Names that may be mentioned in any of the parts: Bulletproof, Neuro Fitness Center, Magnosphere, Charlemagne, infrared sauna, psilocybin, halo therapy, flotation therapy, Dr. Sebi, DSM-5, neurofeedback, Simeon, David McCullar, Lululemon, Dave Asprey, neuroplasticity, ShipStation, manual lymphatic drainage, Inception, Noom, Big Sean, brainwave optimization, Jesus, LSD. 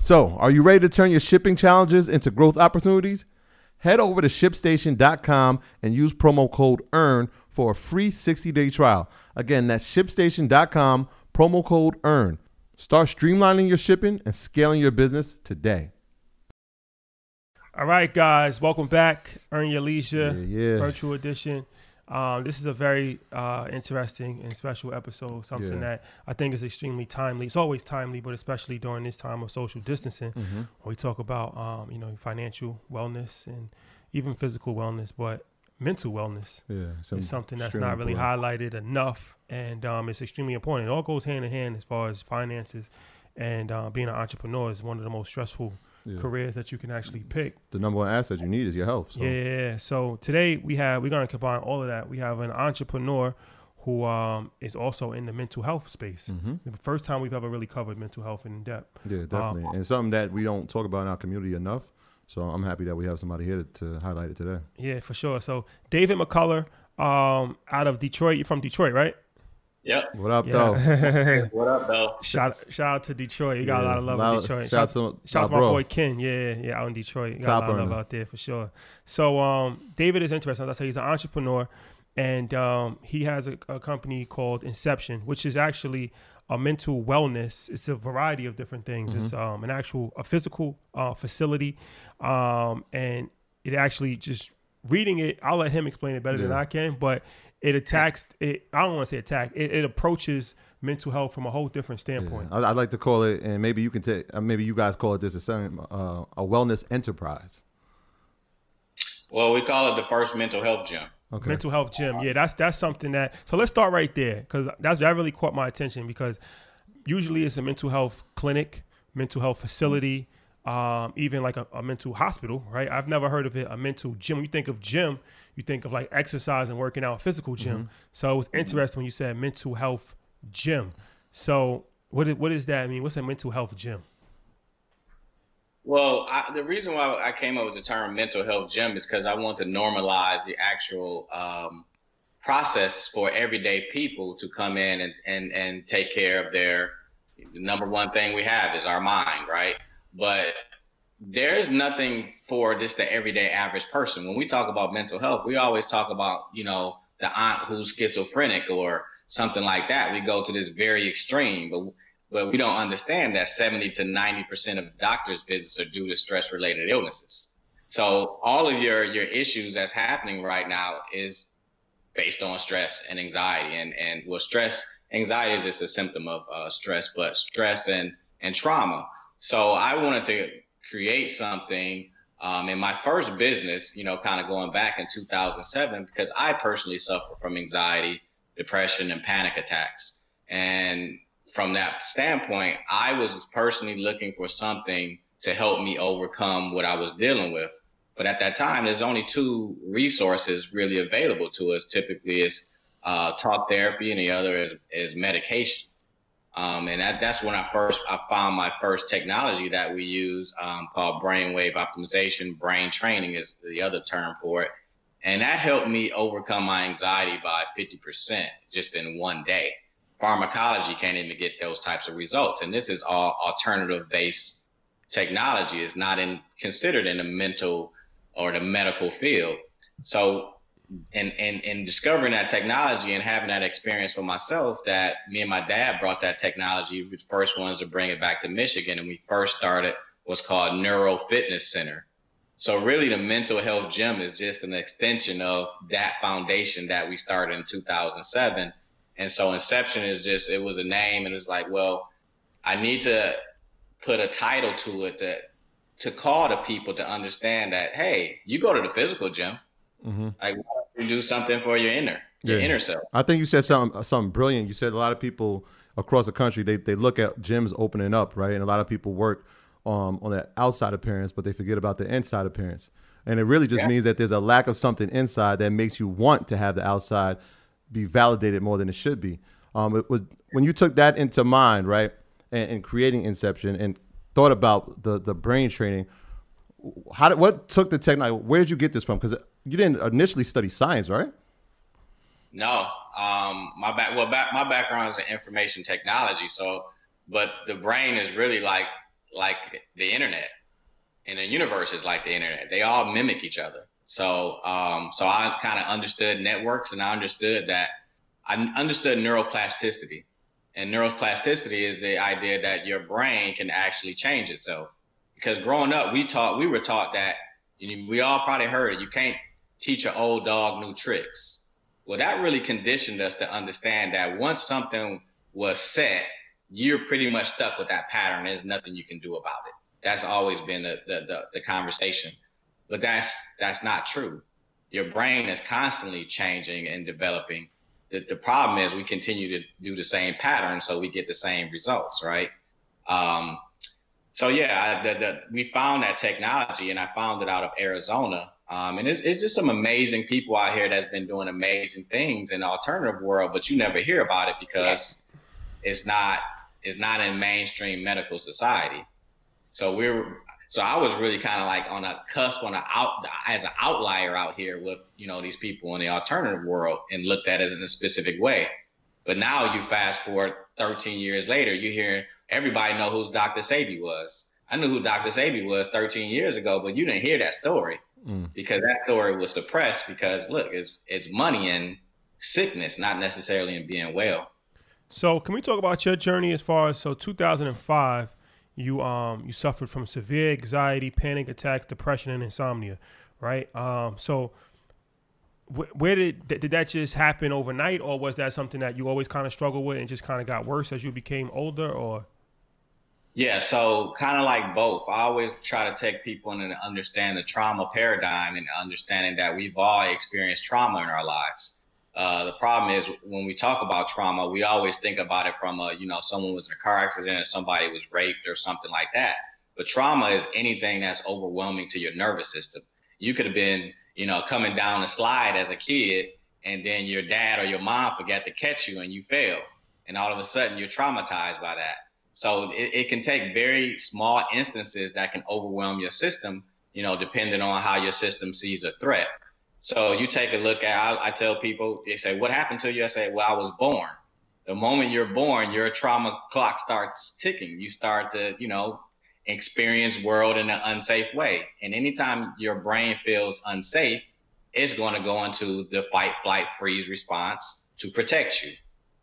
So, are you ready to turn your shipping challenges into growth opportunities? Head over to ShipStation.com and use promo code EARN for a free 60-day trial. Again, that's ShipStation.com, promo code EARN. Start streamlining your shipping and scaling your business today. All right, guys, welcome back. Earn Your Leisure, virtual edition. This is a very interesting and special episode, something that I think is extremely timely. It's always timely, but especially during this time of social distancing, where we talk about, you know, financial wellness and even physical wellness, but mental wellness is something that's not really highlighted enough. And it's extremely important. It all goes hand in hand as far as finances and being an entrepreneur is one of the most stressful careers that you can actually pick. The number one asset you need is your health. So. Yeah. So today we're going to combine all of that. We have an entrepreneur who is also in the mental health space. Mm-hmm. The first time we've ever really covered mental health in depth. Yeah, definitely. And something that we don't talk about in our community enough. So I'm happy that we have somebody here to highlight it today. Yeah, for sure. So David McCullar, out of Detroit. You're from Detroit, right? Yep. What up, though? What up, though? Shout out to Detroit. You got a lot of love in Detroit. Shout out to my boy Ken. Yeah, out in Detroit. You got a lot of love out there for sure. So David is interesting. As I said, he's an entrepreneur, and he has a company called Inception, which is actually a mental wellness. It's a variety of different things. Mm-hmm. It's an actual physical facility, and it actually just reading it. I'll let him explain it better than I can, but. It attacks it. I don't want to say attack. It approaches mental health from a whole different standpoint. Yeah. I'd like to call it, and maybe you can take, maybe you guys call it this a wellness enterprise. Well, we call it the first mental health gym. Okay. Mental health gym. Yeah, that's something that. So let's start right there, because that really caught my attention, because usually it's a mental health clinic, mental health facility, even like a mental hospital, right? I've never heard of it, a mental gym. When you think of gym, you think of like exercise and working out, physical gym. Mm-hmm. So it was interesting when you said mental health gym. So what does that mean? What's a mental health gym? Well, the reason why I came up with the term mental health gym is because I want to normalize the actual process for everyday people to come in and take care of the number one thing we have is our mind, right? But there's nothing for just the everyday average person. When we talk about mental health, we always talk about, the aunt who's schizophrenic or something like that. We go to this very extreme, but we don't understand that 70 to 90% of doctors' visits are due to stress-related illnesses. So all of your issues that's happening right now is based on stress and anxiety. And stress, anxiety is just a symptom of stress, but stress and trauma. So I wanted to create something in my first business, kind of going back in 2007, because I personally suffer from anxiety, depression, and panic attacks. And from that standpoint, I was personally looking for something to help me overcome what I was dealing with. But at that time, there's only two resources really available to us. Typically, it's talk therapy, and the other is medication. And that's when I found my first technology that we use called brainwave optimization. Brain training is the other term for it. And that helped me overcome my anxiety by 50% just in one day. Pharmacology can't even get those types of results. And this is all alternative-based technology. It's not considered in the mental or the medical field. So and discovering that technology and having that experience for myself, that me and my dad brought that technology. The first ones to bring it back to Michigan, and we first started what's called Neuro Fitness Center. So really the mental health gym is just an extension of that foundation that we started in 2007. And so Inception is just, it was a name, and it's like, well, I need to put a title to it to call the people to understand that, hey, you go to the physical gym. Mm-hmm. Like, why don't you do something for your inner self? I think you said something brilliant. You said a lot of people across the country, they look at gyms opening up, right? And a lot of people work on that outside appearance, but they forget about the inside appearance. And it really just means that there's a lack of something inside that makes you want to have the outside be validated more than it should be. It was when you took that into mind, right, and creating Inception and thought about the brain training. What took the technology? Where did you get this from? Because you didn't initially study science, right? No, my background is in information technology. So, but the brain is really like the internet, and the universe is like the internet. They all mimic each other. So, so I kind of understood networks, and I understood neuroplasticity, and neuroplasticity is the idea that your brain can actually change itself. Because growing up, we were taught that, and we all probably heard it, you can't teach an old dog new tricks. Well, that really conditioned us to understand that once something was set, you're pretty much stuck with that pattern. There's nothing you can do about it. That's always been the conversation. But that's not true. Your brain is constantly changing and developing. The problem is we continue to do the same pattern, so we get the same results, right? So yeah, we found that technology, and I found it out of Arizona. And it's just some amazing people out here that's been doing amazing things in the alternative world, but you never hear about it because it's not in mainstream medical society. So I was really kind of like on a cusp, as an outlier out here with, you know, these people in the alternative world, and looked at it in a specific way. But now you fast forward 13 years later, you hear everybody know who Dr. Sebi was. I knew who Dr. Sebi was 13 years ago, but you didn't hear that story because that story was suppressed because, look, it's money in sickness, not necessarily in being well. So can we talk about your journey as far as, so 2005, you suffered from severe anxiety, panic attacks, depression, and insomnia, right? So where did that just happen overnight, or was that something that you always kind of struggled with and just kind of got worse as you became older, or? Yeah, so kind of like both. I always try to take people and understand the trauma paradigm and understanding that we've all experienced trauma in our lives. The problem is when we talk about trauma, we always think about it from a, you know, someone was in a car accident or somebody was raped or something like that. But trauma is anything that's overwhelming to your nervous system. You could have been, you know, coming down a slide as a kid, and then your dad or your mom forgot to catch you and you fell. And all of a sudden you're traumatized by that. So it can take very small instances that can overwhelm your system, you know, depending on how your system sees a threat. So you take a look at, I tell people, they say, what happened to you? I say, well, I was born. The moment you're born, your trauma clock starts ticking. You start to, you know, experience world in an unsafe way. And anytime your brain feels unsafe, it's going to go into the fight, flight, freeze response to protect you.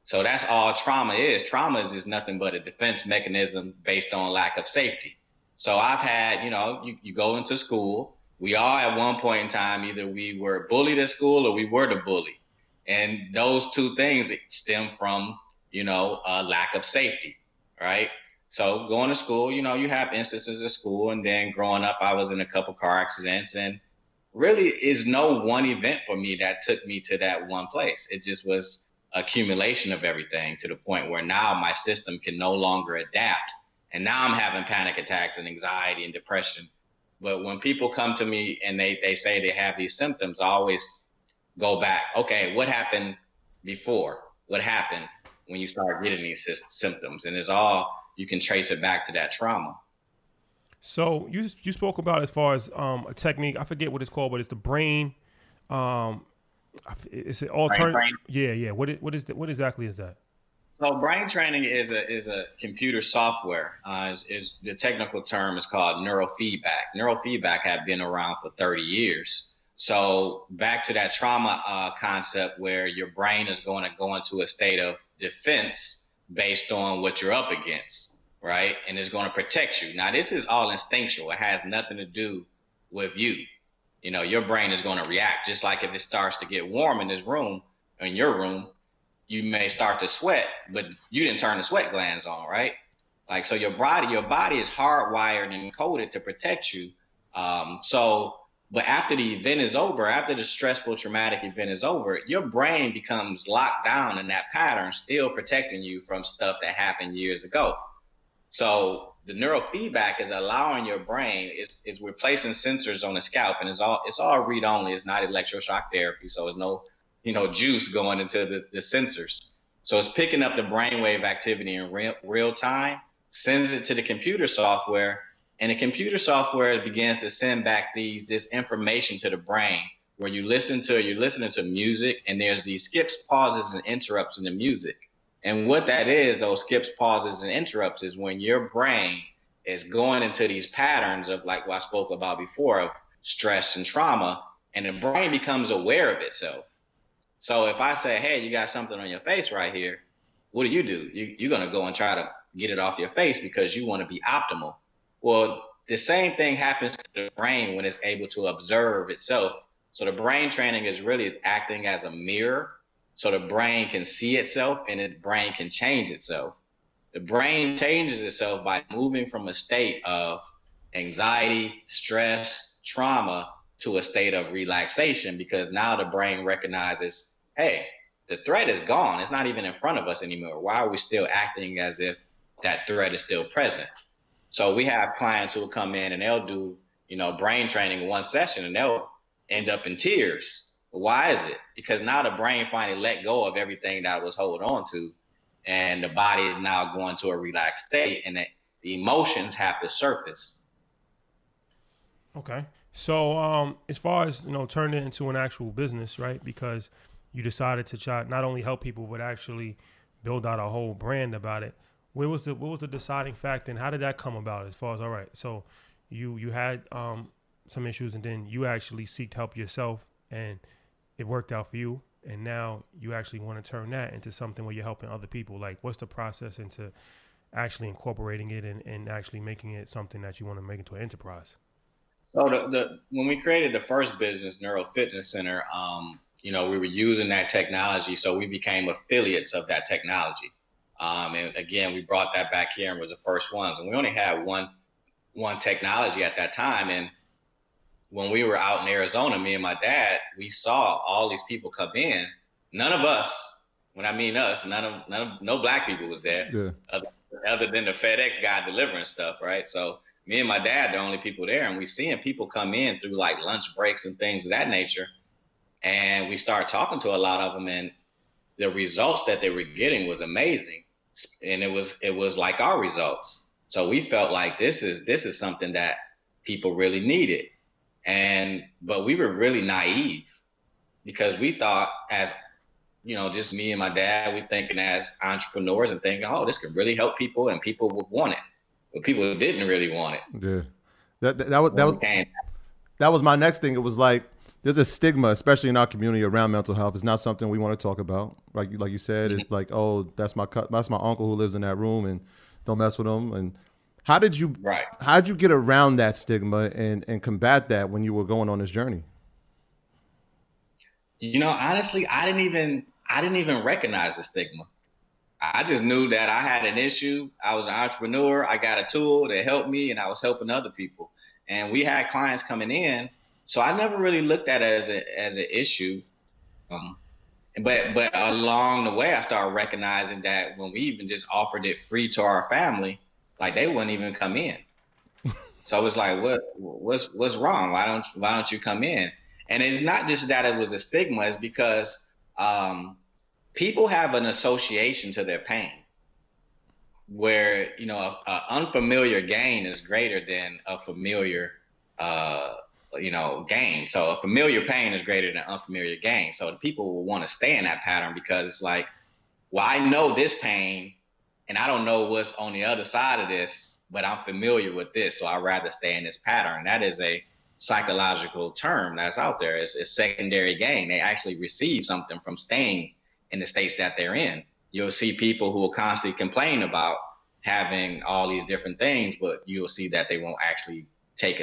So that's all trauma is. Trauma is just nothing but a defense mechanism based on lack of safety. So I've had, you know, you go into school. We all at one point in time, either we were bullied at school or we were the bully. And those two things stem from, you know, a lack of safety, right? So going to school, you know, you have instances at school, and then growing up, I was in a couple car accidents, and really is no one event for me that took me to that one place. It just was accumulation of everything to the point where now my system can no longer adapt. And now I'm having panic attacks and anxiety and depression. But when people come to me and they say they have these symptoms, I always go back, okay, what happened before? What happened when you start getting these symptoms? And it's all, you can trace it back to that trauma. So you spoke about as far as a technique, I forget what it's called, but it's the brain. Is it alternative? Yeah. What exactly is that? So brain training is a computer software. Is the technical term is called neurofeedback. Neurofeedback had been around for 30 years. So back to that trauma concept where your brain is going to go into a state of defense based on what you're up against, right? And it's going to protect you. Now, this is all instinctual. It has nothing to do with you. You know, your brain is going to react just like if it starts to get warm in this room, in your room, you may start to sweat, but you didn't turn the sweat glands on, right? Like, so your body is hardwired and coded to protect you. But after the event is over, after the stressful traumatic event is over, your brain becomes locked down in that pattern, still protecting you from stuff that happened years ago. So the neurofeedback is allowing your brain, is we're placing sensors on the scalp, and it's all read only. It's not electroshock therapy, so it's no, you know, juice going into the sensors. So it's picking up the brainwave activity in real time, sends it to the computer software, and the computer software begins to send back this information to the brain, where you're listening to music, and there's these skips, pauses, and interrupts in the music. And what that is, those skips, pauses, and interrupts, is when your brain is going into these patterns of, like what I spoke about before, of stress and trauma, and the brain becomes aware of itself. So if I say, hey, you got something on your face right here, what do? You're going to go and try to get it off your face because you want to be optimal. Well, the same thing happens to the brain when it's able to observe itself. So the brain training is acting as a mirror. So the brain can see itself, and the brain can change itself. The brain changes itself by moving from a state of anxiety, stress, trauma to a state of relaxation, because now the brain recognizes, hey, the threat is gone. It's not even in front of us anymore. Why are we still acting as if that threat is still present? So we have clients who will come in and they'll do, you know, brain training in one session and they'll end up in tears. Why is it? Because now the brain finally let go of everything that it was holding on to, and the body is now going to a relaxed state, and the emotions have to surface. Okay. So as far as, you know, turning it into an actual business, right? Because you decided to try not only help people, but actually build out a whole brand about it. What was the deciding factor, and how did that come about? As far as, all right, so you had some issues, and then you actually seeked help yourself, and it worked out for you, and now you actually want to turn that into something where you're helping other people. Like, what's the process into actually incorporating it and actually making it something that you want to make into an enterprise? So when we created the first business, Neuro Fitness Center, you know, we were using that technology, so we became affiliates of that technology. And again, we brought that back here and was the first ones. And we only had one technology at that time. And when we were out in Arizona, me and my dad, we saw all these people come in. None of us, when I mean us, no black people was there, yeah, other than the FedEx guy delivering stuff, right? So me and my dad, the only people there, and we seeing people come in through like lunch breaks and things of that nature. And we started talking to a lot of them, and the results that they were getting was amazing. And it was like our results. So we felt like this is something that people really needed. But we were really naive, because we thought, as, you know, just me and my dad, we thinking as entrepreneurs and thinking, oh, this could really help people and people would want it. But people didn't really want it. Yeah, that was my next thing. It was like, there's a stigma, especially in our community, around mental health. It's not something we want to talk about. Like you said, it's like, oh, that's my uncle who lives in that room, and don't mess with him. And how did you get around that stigma and combat that when you were going on this journey? You know, honestly, I didn't even recognize the stigma. I just knew that I had an issue. I was an entrepreneur. I got a tool that helped me, and I was helping other people. And we had clients coming in, so I never really looked at it as an issue. But along the way, I started recognizing that when we even just offered it free to our family, like, they wouldn't even come in. So I was like, what's wrong? Why don't you come in? And it's not just that it was a stigma. It's because people have an association to their pain, where, you know, an unfamiliar gain is greater than a familiar, you know, gain. So a familiar pain is greater than unfamiliar gain. So the people will want to stay in that pattern, because it's like, well, I know this pain and I don't know what's on the other side of this, but I'm familiar with this. So I'd rather stay in this pattern. That is a psychological term that's out there. It's secondary gain. They actually receive something from staying in the states that they're in. You'll see people who will constantly complain about having all these different things, but you'll see that they won't actually take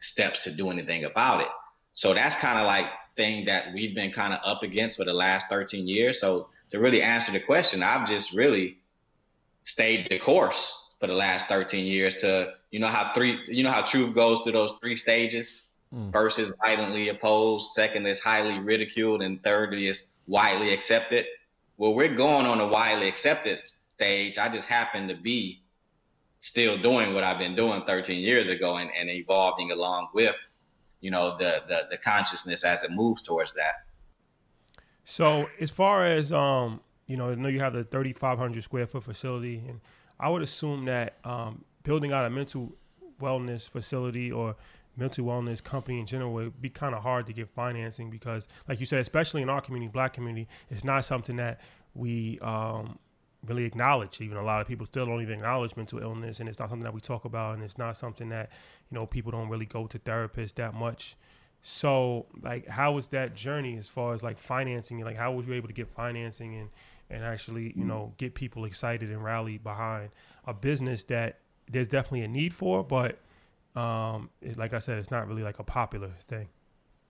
steps to do anything about it. So that's kind of like thing that we've been kind of up against for the last 13 years. So to really answer the question, I've just really stayed the course for the last 13 years to, you know how truth goes through those three stages. First is violently opposed, second is highly ridiculed, and thirdly is widely accepted. Well, we're going on a widely accepted stage. I just happen to be still doing what I've been doing 13 years ago and evolving along with, you know, the consciousness as it moves towards that. So as far as, you know, I know you have the 3,500 square foot facility, and I would assume that building out a mental wellness facility or mental wellness company in general would be kind of hard to get financing, because like you said, especially in our community, black community, it's not something that we really acknowledge. Even a lot of people still don't even acknowledge mental illness, and it's not something that we talk about, and it's not something that, you know, people don't really go to therapists that much. So like, how was that journey as far as like financing? Like, how were you able to get financing and actually, you know, get people excited and rally behind a business that there's definitely a need for, but like I said, it's not really like a popular thing.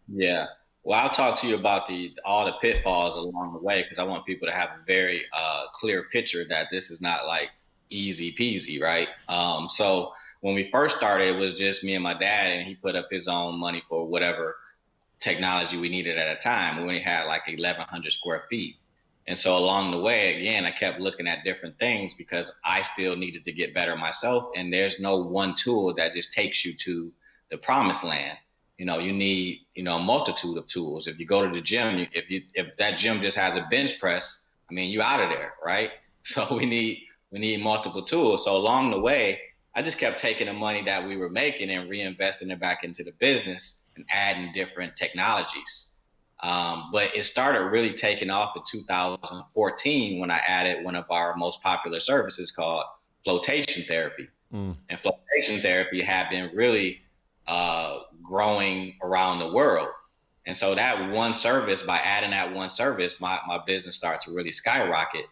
Yeah. Well, I'll talk to you about all the pitfalls along the way, because I want people to have a very clear picture that this is not like easy peasy, right? So when we first started, it was just me and my dad, and he put up his own money for whatever technology we needed at a time. We only had like 1,100 square feet. And so along the way, again, I kept looking at different things because I still needed to get better myself. And there's no one tool that just takes you to the promised land. You know, you need, you know, a multitude of tools. If you go to the gym, if that gym just has a bench press, I mean, you're out of there, right? So we need multiple tools. So along the way, I just kept taking the money that we were making and reinvesting it back into the business and adding different technologies. But it started really taking off in 2014 when I added one of our most popular services called flotation therapy. And flotation therapy had been really growing around the world. And so that one service, by adding that one service, my business started to really skyrocket.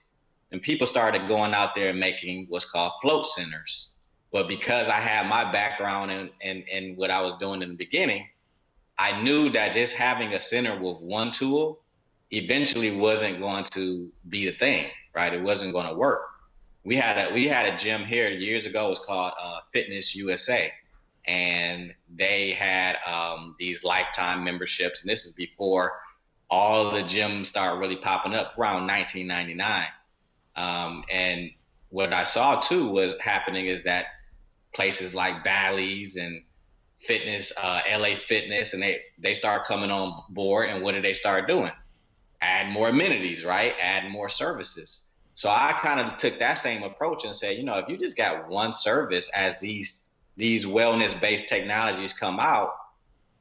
And people started going out there and making what's called float centers. But because I had my background and what I was doing in the beginning, I knew that just having a center with one tool eventually wasn't going to be the thing, right? It wasn't going to work. We had a gym here years ago. It was called Fitness USA, and they had these lifetime memberships. And this is before all the gyms started really popping up around 1999. And what I saw too was happening is that places like Bally's and Fitness, LA Fitness, and they start coming on board. And what did they start doing? Add more amenities, right? Add more services. So I kind of took that same approach and said, you know, if you just got one service, as these wellness-based technologies come out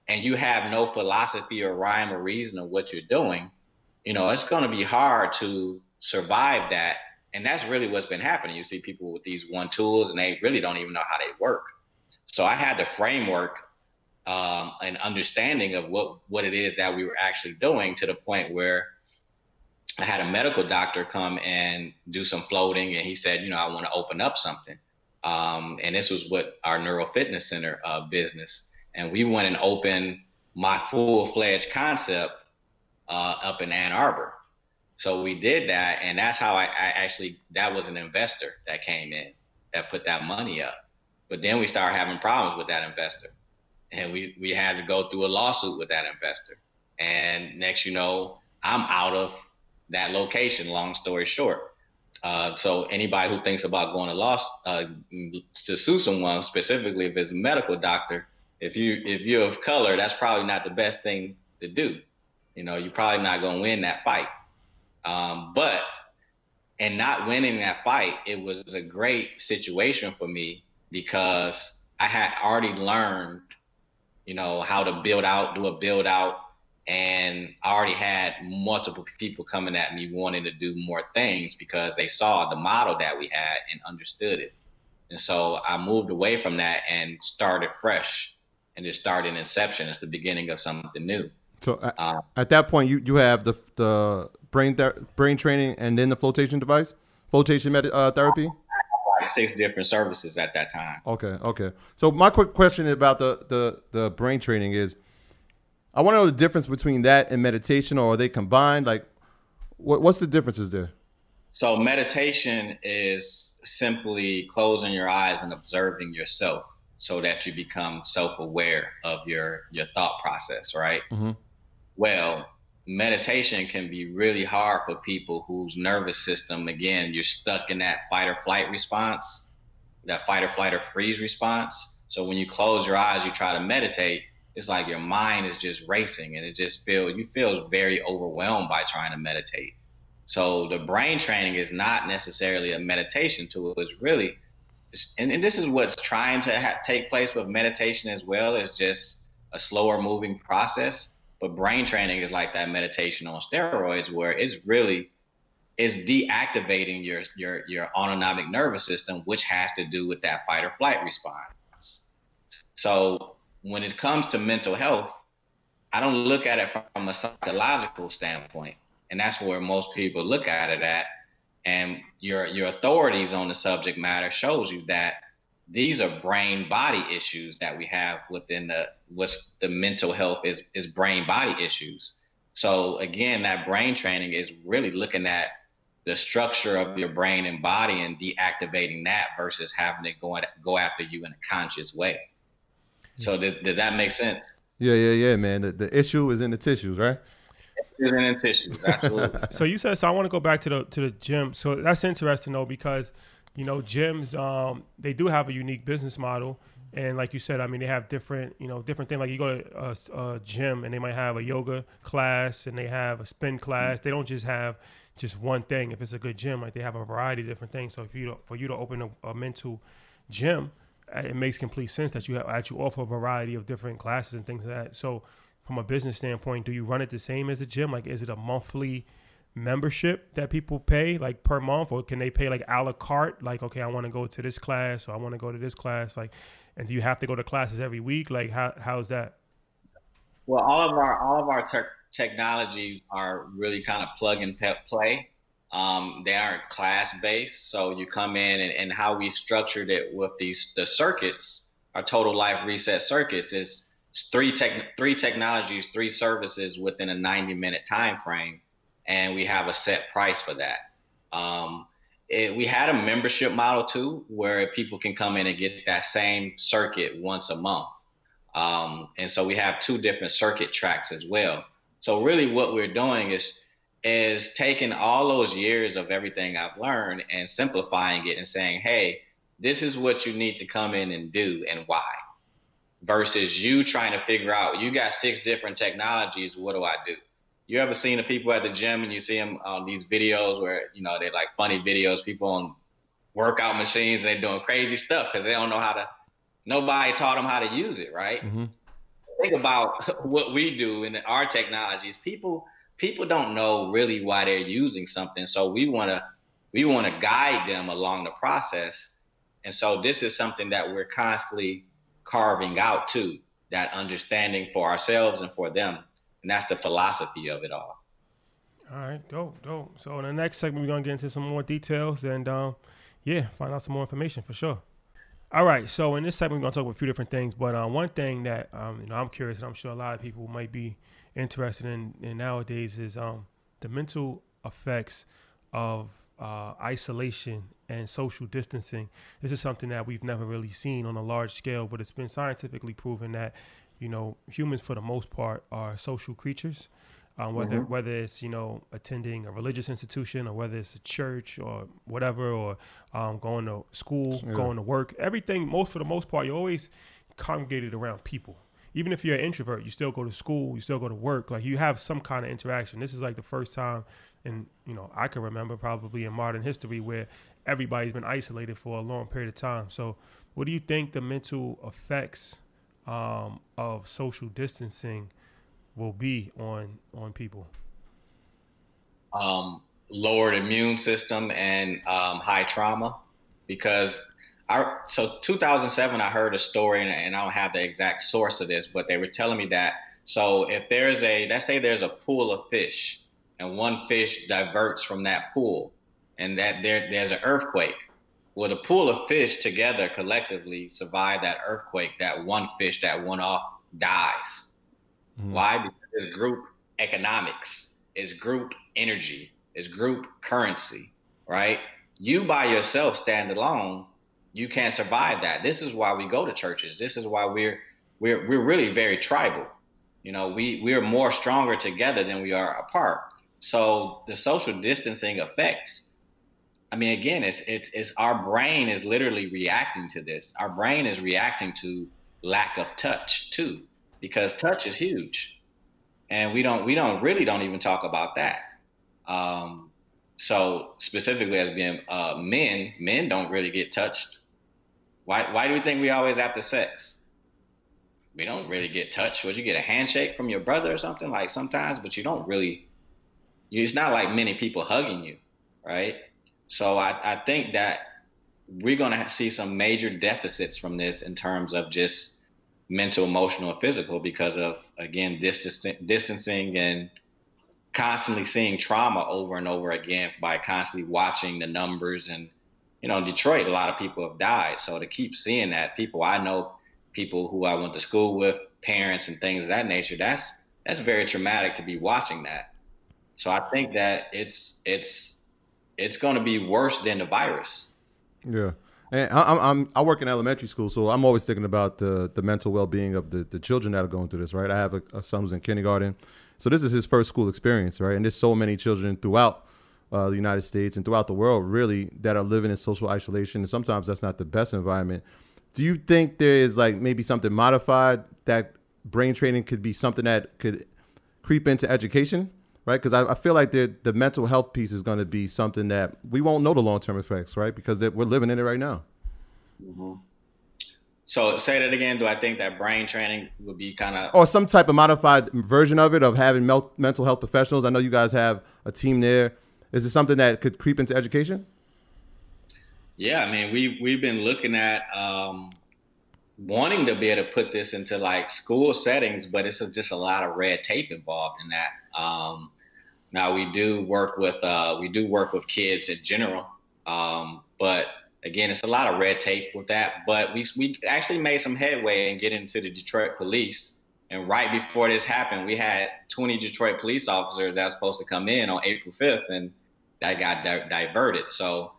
and you have no philosophy or rhyme or reason of what you're doing, you know, it's going to be hard to survive that. And that's really what's been happening. You see people with these one tools and they really don't even know how they work. So I had the framework and understanding of what it is that we were actually doing, to the point where I had a medical doctor come and do some floating. And he said, you know, I want to open up something. And this was what our Neuro Fitness Center business. And we went and opened my full-fledged concept up in Ann Arbor. So we did that. And that's how I actually, that was an investor that came in that put that money up. But then we started having problems with that investor, and we had to go through a lawsuit with that investor. And next, you know, I'm out of that location, long story short. So anybody who thinks about going to law to sue someone, specifically if it's a medical doctor, if you're of color, that's probably not the best thing to do. You know, you're probably not going to win that fight. But in not winning that fight, it was a great situation for me, because I had already learned, you know, how to do a build out. And I already had multiple people coming at me wanting to do more things because they saw the model that we had and understood it. And so I moved away from that and started fresh, and just started Inception. It's the beginning of something new. So at that point, you have the brain training and then the flotation device, flotation therapy? Like 6 different services at that time. Okay. So my quick question about the brain training is, I want to know the difference between that and meditation, or are they combined? Like, what's the differences there? So meditation is simply closing your eyes and observing yourself, so that you become self-aware of your thought process, right? Mm-hmm. Well, meditation can be really hard for people whose nervous system, again, you're stuck in that fight or flight response, that fight or flight or freeze response. So when you close your eyes, you try to meditate, it's like your mind is just racing, and it just feels very overwhelmed by trying to meditate. So the brain training is not necessarily a meditation tool. It's really, and this is what's trying to take place with meditation as well, is just a slower moving process. But brain training is like that meditation on steroids, where it's really, it's deactivating your autonomic nervous system, which has to do with that fight or flight response. So when it comes to mental health, I don't look at it from a psychological standpoint, and that's where most people look at it at. And your authorities on the subject matter shows you that these are brain-body issues that we have within the mental health is brain-body issues. So again, that brain training is really looking at the structure of your brain and body and deactivating that versus having it go after you in a conscious way. So did that make sense? Yeah, man. The issue is in the tissues, right? oxygen and tissues. Absolutely. So you said, so I want to go back to the gym. So that's interesting though, because gyms, they do have a unique business model. And like you said, I mean, they have different things. Like you go to a gym and they might have a yoga class and they have a spin class. They don't just have just one thing. If it's a good gym, like they have a variety of different things. So for you to open a mental gym, it makes complete sense that you actually offer a variety of different classes and things like that. So from a business standpoint, do you run it the same as a gym? Like, is it a monthly membership that people pay like per month, or can they pay like a la carte? Like, okay, I want to go to this class, or I want to go to this class. Like, and do you have to go to classes every week? Like, how's that? Well, all of our technologies are really kind of plug and play. They aren't class-based. So you come in and how we structured it with the circuits, our total life reset circuits, is three technologies, three services within a 90-minute time frame. And we have a set price for that. We had a membership model too, where people can come in and get that same circuit once a month. And so we have two different circuit tracks as well. So really what we're doing is taking all those years of everything I've learned and simplifying it and saying, hey, this is what you need to come in and do and why, versus you trying to figure out, you got 6 different technologies, what do I do? You ever seen the people at the gym and you see them on these videos where, they're like funny videos, people on workout machines and they're doing crazy stuff because they don't know nobody taught them how to use it, right? Mm-hmm. Think about what we do in our technologies. People don't know really why they're using something. So we want to guide them along the process. And so this is something that we're constantly carving out to, that understanding for ourselves and for them. And that's the philosophy of it all. All right, dope. So in the next segment, we're going to get into some more details and, find out some more information for sure. All right, so in this segment, we're going to talk about a few different things. But one thing that I'm curious, and I'm sure a lot of people might be interested in nowadays, is the mental effects of isolation and social distancing. This is something that we've never really seen on a large scale, but it's been scientifically proven that humans, for the most part, are social creatures, whether it's, attending a religious institution, or whether it's a church or whatever, or going to school, going to work, everything, for the most part, you're always congregated around people. Even if you're an introvert, you still go to school, you still go to work, like you have some kind of interaction. This is like the first time in, I can remember probably in modern history where everybody's been isolated for a long period of time. So what do you think the mental effects of social distancing will be on people? Lowered immune system and high trauma, because 2007 I heard a story, and I don't have the exact source of this, but they were telling me that, so if there's let's say there's a pool of fish and one fish diverts from that pool and that there's an earthquake. Well, the pool of fish together collectively survive that earthquake. That one fish that went off dies. Mm. Why? Because it's group economics, it's group energy, it's group currency, right? You by yourself, stand alone, you can't survive that. This is why we go to churches. This is why we're really very tribal. We're more stronger together than we are apart. So the social distancing affects. I mean, again, it's our brain is literally reacting to this. Our brain is reacting to lack of touch too, because touch is huge, and we don't even talk about that. So specifically as being men don't really get touched. Why do we think we always after sex? We don't really get touched. Would you get a handshake from your brother or something like sometimes, but you don't really. It's not like many people hugging you, right? So I think that we're going to see some major deficits from this in terms of just mental, emotional, and physical, because of, again, distancing and constantly seeing trauma over and over again by constantly watching the numbers. And, Detroit, a lot of people have died. So to keep seeing that, people who I went to school with, parents and things of that nature, that's very traumatic to be watching that. So I think that it's going to be worse than the virus. Yeah. And I work in elementary school, so I'm always thinking about the mental well-being of the children that are going through this, right? I have a son who's in kindergarten. So this is his first school experience, right? And there's so many children throughout the United States and throughout the world, really, that are living in social isolation. And sometimes that's not the best environment. Do you think there is like maybe something modified that brain training could be something that could creep into education, right? Because I feel like the mental health piece is going to be something that we won't know the long-term effects, right? Because we're living in it right now. Mm-hmm. So say that again. Do I think that brain training would be kind of... Or some type of modified version of it, of having mental health professionals. I know you guys have a team there. Is it something that could creep into education? Yeah, I mean, we've been looking at wanting to be able to put this into like school settings, but it's just a lot of red tape involved in that. Now we do work with kids in general, but again, it's a lot of red tape with that. But we actually made some headway in getting to the Detroit police. And right before this happened, we had 20 Detroit police officers that were supposed to come in on April 5th, and that got diverted. So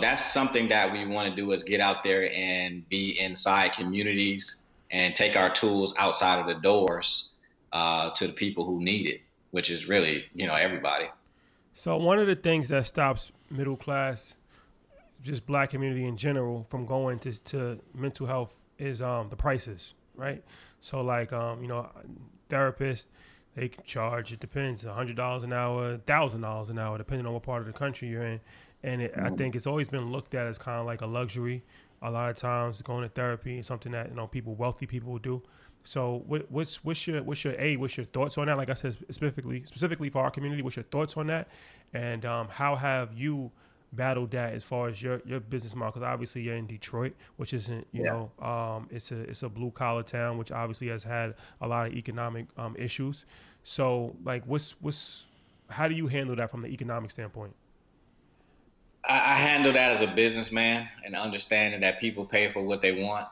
that's something that we want to do, is get out there and be inside communities and take our tools outside of the doors to the people who need it, which is really, everybody. So one of the things that stops middle class, just black community in general, from going to mental health is the prices, right? So like, therapists, they can charge, it depends, $100 an hour, $1,000 an hour, depending on what part of the country you're in. And I think it's always been looked at as kind of like a luxury. A lot of times going to therapy is something that, wealthy people will do. So what's your thoughts on that? Like I said, specifically for our community, what's your thoughts on that? And how have you battled that as far as your business model? Because obviously you're in Detroit, which isn't, it's a blue collar town, which obviously has had a lot of economic issues. So like how do you handle that from the economic standpoint? I handle that as a businessman, and understanding that people pay for what they want.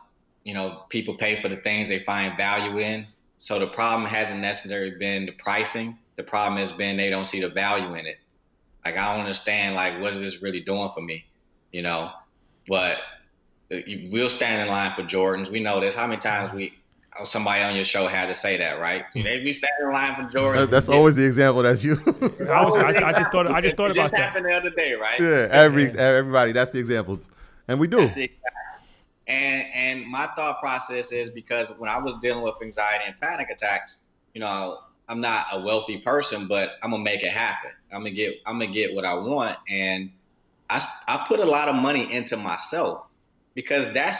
People pay for the things they find value in. So the problem hasn't necessarily been the pricing. The problem has been they don't see the value in it. Like, I don't understand, like, what is this really doing for me? But we'll stand in line for Jordans. We know this. How many times somebody on your show had to say that, right? They be standing in line for Jordan. That's always the example. That's you. I just thought about that. It just happened the other day, right? Yeah, everybody. That's the example, and we do. And my thought process is, because when I was dealing with anxiety and panic attacks, I'm not a wealthy person, but I'm gonna make it happen. I'm gonna get what I want, and I put a lot of money into myself, because that's...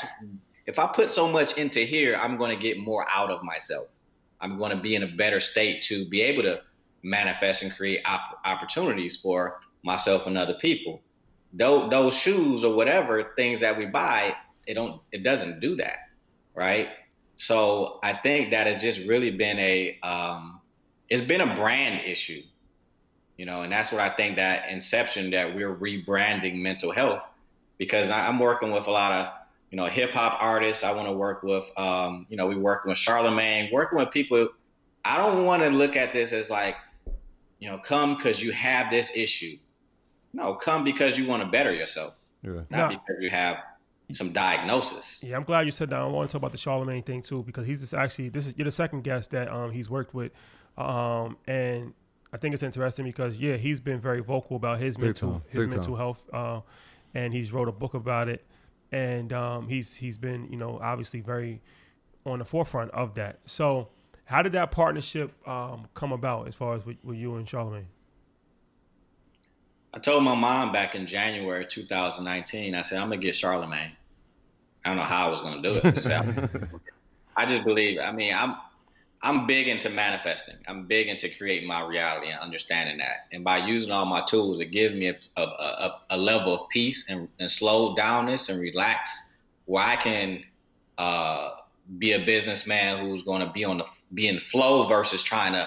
If I put so much into here, I'm going to get more out of myself. I'm going to be in a better state to be able to manifest and create opportunities for myself and other people. Those shoes or whatever things that we buy, it doesn't do that, right? So I think that has just really been it's been a brand issue, and that's what I think that Inception, that we're rebranding mental health, because I'm working with a lot of hip hop artists. I want to work with, we working with Charlemagne, working with people. I don't want to look at this as like, come because you have this issue. No, come because you want to better yourself, because you have some diagnosis. Yeah, I'm glad you said that. I want to talk about the Charlemagne thing too, because you're the second guest that he's worked with, and I think it's interesting because he's been very vocal about his mental health, and he's wrote a book about it. And he's been, obviously very on the forefront of that. So how did that partnership come about as far as with you and Charlemagne? I told my mom back in January 2019, I said, I'm going to get Charlemagne. I don't know how I was going to do it. So I just believe, I'm big into manifesting. I'm big into creating my reality and understanding that. And by using all my tools, it gives me a level of peace and slow downness and relax, where I can be a businessman who's going to be in flow versus trying to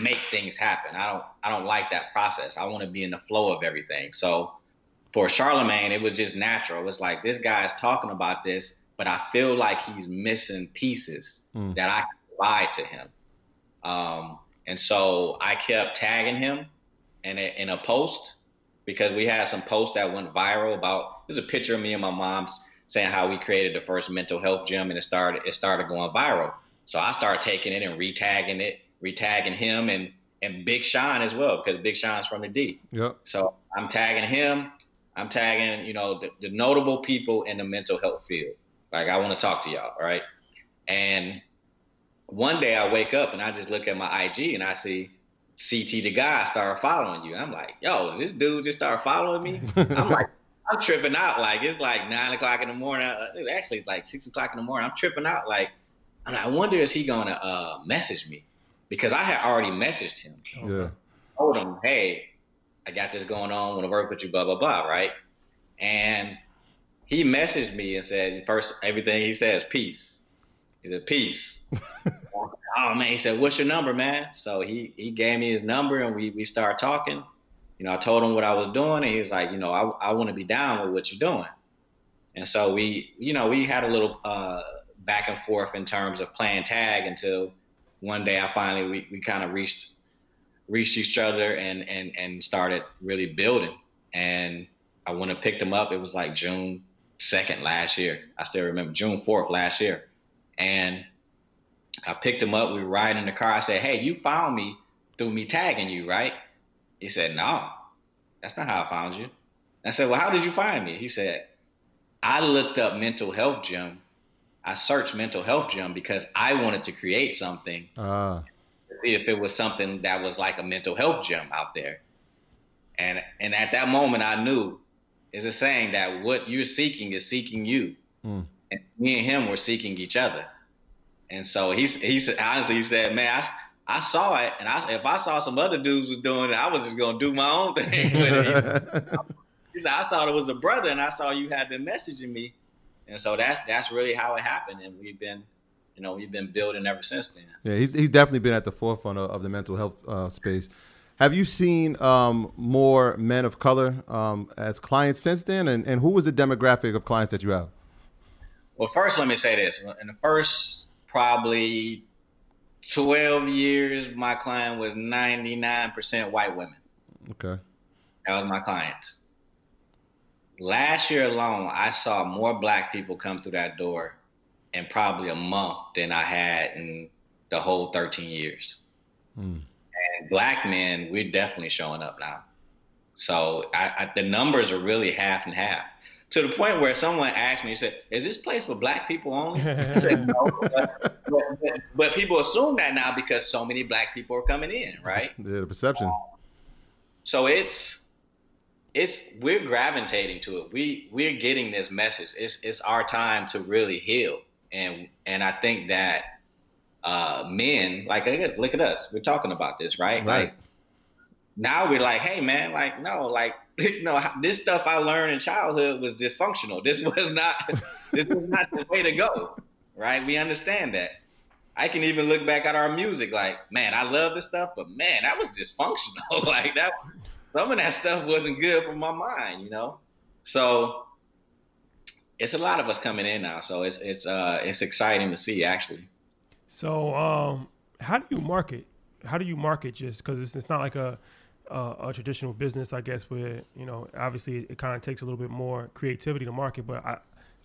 make things happen. I don't like that process. I want to be in the flow of everything. So for Charlemagne, it was just natural. It was like, this guy is talking about this, but I feel like he's missing pieces that I can lied to him, and so I kept tagging him in a post, because we had some posts that went viral about, there's a picture of me and my mom's saying how we created the first mental health gym, and it started going viral. So I started taking it and retagging him and Big Sean as well, because Big Sean's from the D. Yep. So I'm tagging him. I'm tagging, the notable people in the mental health field. Like, I want to talk to y'all, all right? And one day I wake up and I just look at my IG and I see CT the guy started following you. I'm like, yo, this dude just started following me? I'm like, I'm tripping out. Like, it's like 9 o'clock in the morning. Actually, it's like 6 o'clock in the morning. I'm tripping out. Like, I wonder, is he going to message me? Because I had already messaged him. Yeah. I told him, hey, I got this going on. I want to work with you, blah, blah, blah, right? And he messaged me and said, first, everything he says, peace. He said, peace. Oh, man, he said, what's your number, man? So he gave me his number, and we started talking. I told him what I was doing, and he was like, I want to be down with what you're doing. And so we had a little back and forth in terms of playing tag until one day I finally, we kind of reached each other and started really building. And I went and picked him up. It was like June 2nd last year. I still remember June 4th last year. And I picked him up. We were riding in the car. I said, hey, you found me through me tagging you, right? He said, no, that's not how I found you. I said, well, how did you find me? He said, I looked up mental health gym. I searched mental health gym because I wanted to create something. See if it was something that was like a mental health gym out there. And at that moment I knew, is a saying that what you're seeking is seeking you. Mm. And me and him were seeking each other. And so he said, honestly, he said, man, I saw it. And if I saw some other dudes was doing it, I was just going to do my own thing with it. He said, I saw it was a brother, and I saw you had been messaging me. And so that's really how it happened. And we've been, we've been building ever since then. Yeah, he's definitely been at the forefront of the mental health space. Have you seen more men of color as clients since then? And who was the demographic of clients that you have? Well, first, let me say this. In the first probably 12 years, my client was 99% white women. Okay. That was my clients. Last year alone, I saw more black people come through that door in probably a month than I had in the whole 13 years. Mm. And black men, we're definitely showing up now. So the numbers are really half and half, to the point where someone asked me, he said, is this place for black people only? I said, no, but people assume that now because so many black people are coming in, right? Yeah, the perception. So we're gravitating to it. We're getting this message. It's our time to really heal. And I think that men, like, look at us, we're talking about this, right? Like, now we're like, hey man, like, no, like, this stuff I learned in childhood was dysfunctional. This was not the way to go, right? We understand that. I can even look back at our music, like, man, I love this stuff, but man, that was dysfunctional. Like, that, some of that stuff wasn't good for my mind, So it's a lot of us coming in now, so it's exciting to see, actually. So how do you market? How do you market? Just because it's not like a traditional business, I guess, where, obviously it kind of takes a little bit more creativity to market. But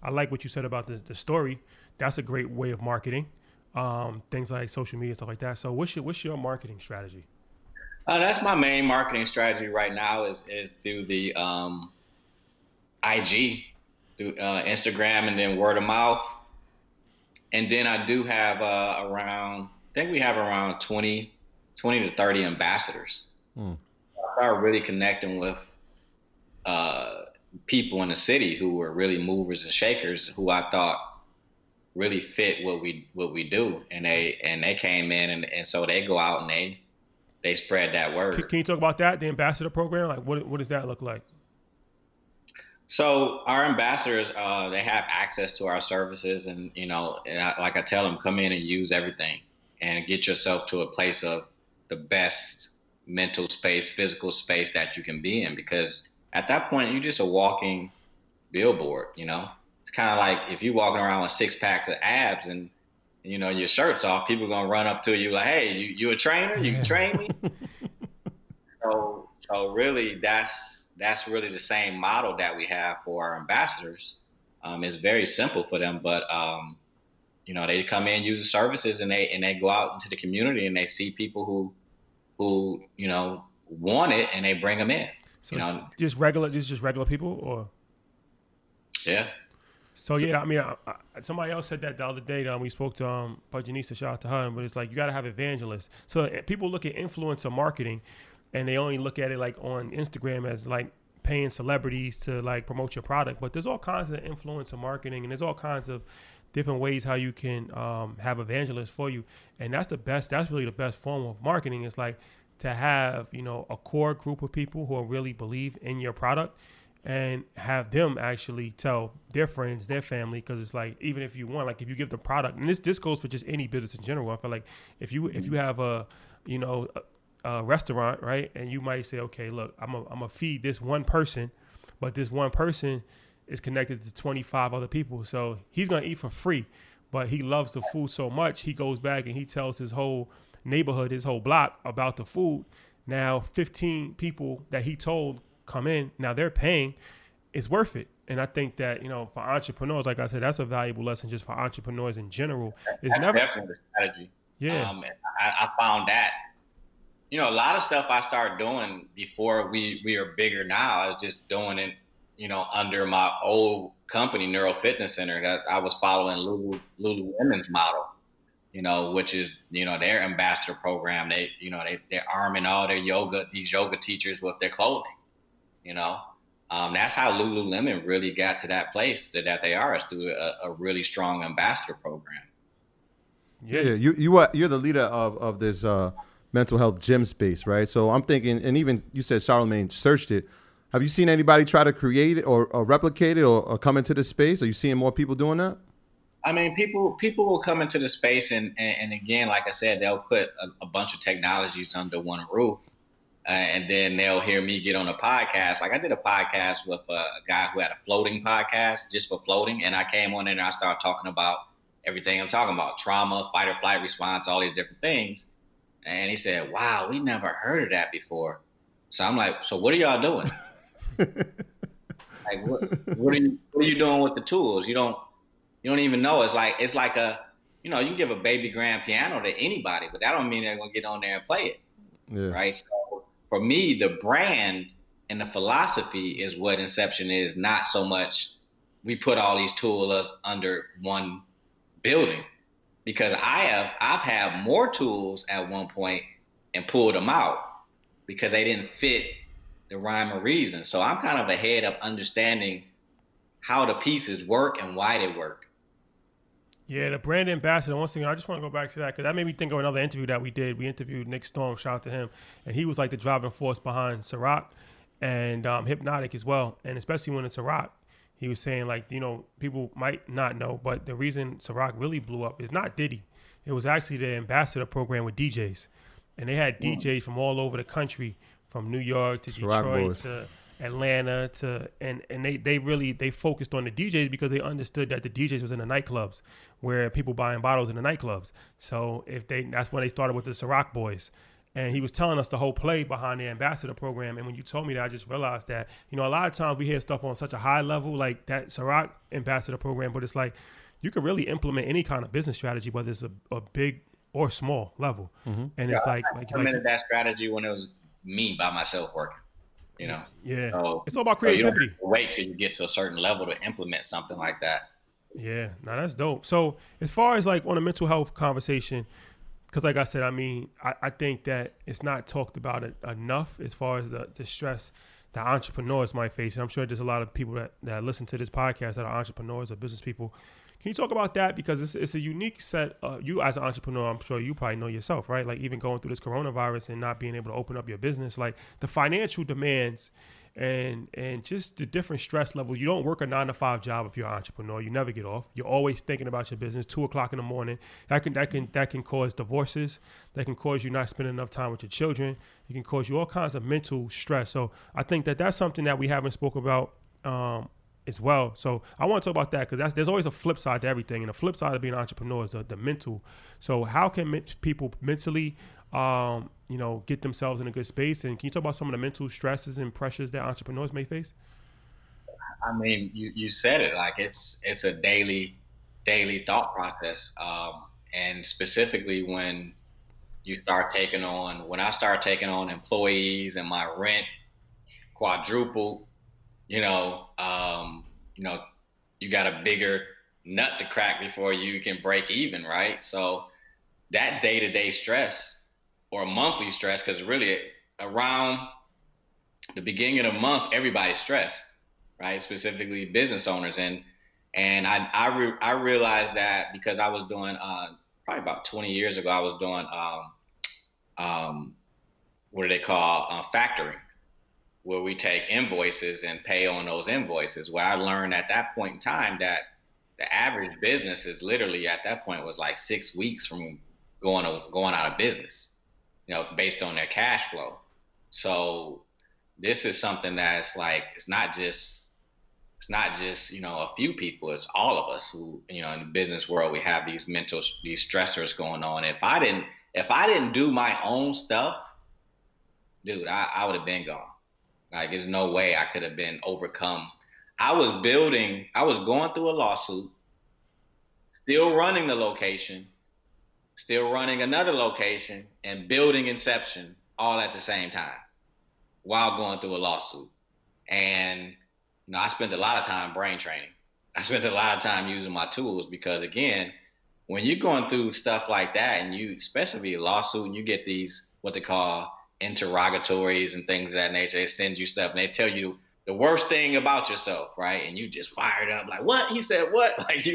I like what you said about the story. That's a great way of marketing. Things like social media, stuff like that. So what's your marketing strategy? That's my main marketing strategy right now is through the IG, through Instagram, and then word of mouth. And then I do have around 20 to 30 ambassadors. Mm. I started really connecting with people in the city who were really movers and shakers, who I thought really fit what we do. And they came in, and so they go out and they spread that word. Can you talk about that, the ambassador program? Like, what does that look like? So our ambassadors, they have access to our services, and like I tell them, come in and use everything, and get yourself to a place of the best mental space, physical space that you can be in. Because at that point, you're just a walking billboard. It's kind of like if you're walking around with 6-packs of abs and your shirt's off, people are gonna run up to you like, "Hey, you a trainer? You can train me?" So really, that's. that's really the same model that we have for our ambassadors. It's very simple for them, but you know, they come in, use the services, and they go out into the community and they see people who you know want it, and they bring them in. So you know, just regular people, or yeah. So yeah, I mean, somebody else said that the other day. We spoke to Pajanisa, shout out to her, but it's like you got to have evangelists. So people look at influencer marketing, and they only look at it like on Instagram as like paying celebrities to like promote your product. But there's all kinds of influencer marketing, and there's all kinds of different ways how you can have evangelists for you. And that's the best, that's really the best form of marketing, is like to have, you know, a core group of people who really believe in your product, and have them actually tell their friends, their family, because it's like, even if you want, like if you give the product, and this goes for just any business in general. I feel like if you have a, you know, a restaurant, right, and you might say, okay, look, I'm gonna feed this one person, but this one person is connected to 25 other people, so he's gonna eat for free, but he loves the food so much he goes back and he tells his whole neighborhood, his whole block about the food. Now 15 people that he told come in, now they're paying. It's worth it. And I think that, you know, for entrepreneurs, like I said, that's a valuable lesson just for entrepreneurs in general. It's never definitely a strategy. Yeah, I found that, you know, a lot of stuff I started doing before we are bigger now, I was just doing it, you know, under my old company, Neuro Fitness Center. I was following Lululemon's model, you know, which is, you know, their ambassador program. They, you know, they're arming all their yoga teachers with their clothing, you know. That's how Lululemon really got to that place that they are, is through a really strong ambassador program. Yeah, you're the leader of this mental health gym space, right? So I'm thinking, and even you said Charlemagne searched it. Have you seen anybody try to create it or replicate it or come into the space? Are you seeing more people doing that? I mean, people will come into the space, and again, like I said, they'll put a bunch of technologies under one roof, and then they'll hear me get on a podcast. Like I did a podcast with a guy who had a floating podcast just for floating, and I came on in and I started talking about everything I'm talking about, trauma, fight or flight response, all these different things. And he said, wow, we never heard of that before. So I'm like, so what are y'all doing? Like what are you doing with the tools? You don't even know. It's like a, you know, you can give a baby grand piano to anybody, but that don't mean they're gonna get on there and play it. Yeah. Right. So for me, the brand and the philosophy is what Inception is, not so much we put all these tools under one building, because I've had more tools at one point and pulled them out because they didn't fit the rhyme or reason. So I'm kind of ahead of understanding how the pieces work and why they work. Yeah, the brand ambassador, once again, I just want to go back to that, because that made me think of another interview that we did. We interviewed Nick Storm, shout out to him. And he was like the driving force behind Ciroc and Hypnotic as well. And especially when it's Ciroc, he was saying, like, you know, people might not know, but the reason Ciroc really blew up is not Diddy. It was actually the ambassador program with DJs. And they had DJs from all over the country, from New York to Detroit to Atlanta to, and they focused on the DJs because they understood that the DJs was in the nightclubs, where people buying bottles in the nightclubs. So that's when they started with the Ciroc Boys. And he was telling us the whole play behind the ambassador program. And when you told me that, I just realized that, you know, a lot of times we hear stuff on such a high level, like that Ciroc ambassador program, but it's like, you can really implement any kind of business strategy, whether it's a big or small level. Mm-hmm. And it's I implemented that strategy when it was me by myself working, you know. Yeah, so it's all about creativity. So wait till you get to a certain level to implement something like that. Yeah, no, that's dope. So as far as like on a mental health conversation, because like I said, I mean, I think that it's not talked about it enough as far as the stress that entrepreneurs might face. And I'm sure there's a lot of people that listen to this podcast that are entrepreneurs or business people. Can you talk about that? Because it's a unique set. You as an entrepreneur, I'm sure you probably know yourself, right? Like even going through this coronavirus and not being able to open up your business, like the financial demands and just the different stress levels. You don't work a 9-to-5 job if you're an entrepreneur. You never get off. You're always thinking about your business, 2:00 in the morning. That can cause divorces. That can cause you not spending enough time with your children. It can cause you all kinds of mental stress. So I think that that's something that we haven't spoke about as well. So I want to talk about that, because there's always a flip side to everything. And the flip side of being an entrepreneur is the mental. So how can people mentally you know, get themselves in a good space? And can you talk about some of the mental stresses and pressures that entrepreneurs may face? I mean, you said it, like it's a daily thought process. And specifically when I start taking on employees and my rent quadrupled, you got a bigger nut to crack before you can break even, right? So that day-to-day stress or monthly stress, because really around the beginning of the month, everybody's stressed, right? Specifically business owners. And I realized that because I was doing, probably about 20 years ago, I was doing, factoring, where we take invoices and pay on those invoices, where I learned at that point in time that the average business is literally at that point was like 6 weeks from going out of business, based on their cash flow. So this is something that's like, it's not just, a few people, it's all of us who, in the business world, we have these stressors going on. If I didn't do my own stuff, dude, I would have been gone. Like, there's no way I could have been overcome. I was going through a lawsuit, still running the location, still running another location, and building Inception all at the same time while going through a lawsuit. And, I spent a lot of time brain training. I spent a lot of time using my tools because, again, when you're going through stuff like that, and you, especially a lawsuit, and you get these, what they call, interrogatories and things of that nature. They send you stuff and they tell you the worst thing about yourself, right? And you just fired up like, what? He said what? Like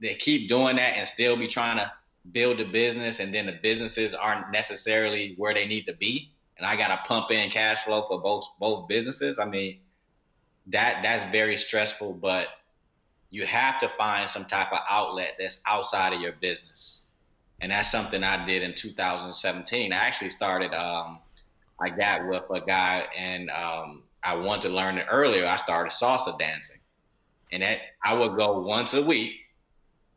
they keep doing that and still be trying to build a business, and then the businesses aren't necessarily where they need to be. And I gotta pump in cash flow for both businesses. I mean, that's very stressful, but you have to find some type of outlet that's outside of your business. And that's something I did in 2017. I actually started, I got with a guy and I wanted to learn it earlier. I started salsa dancing. And I would go once a week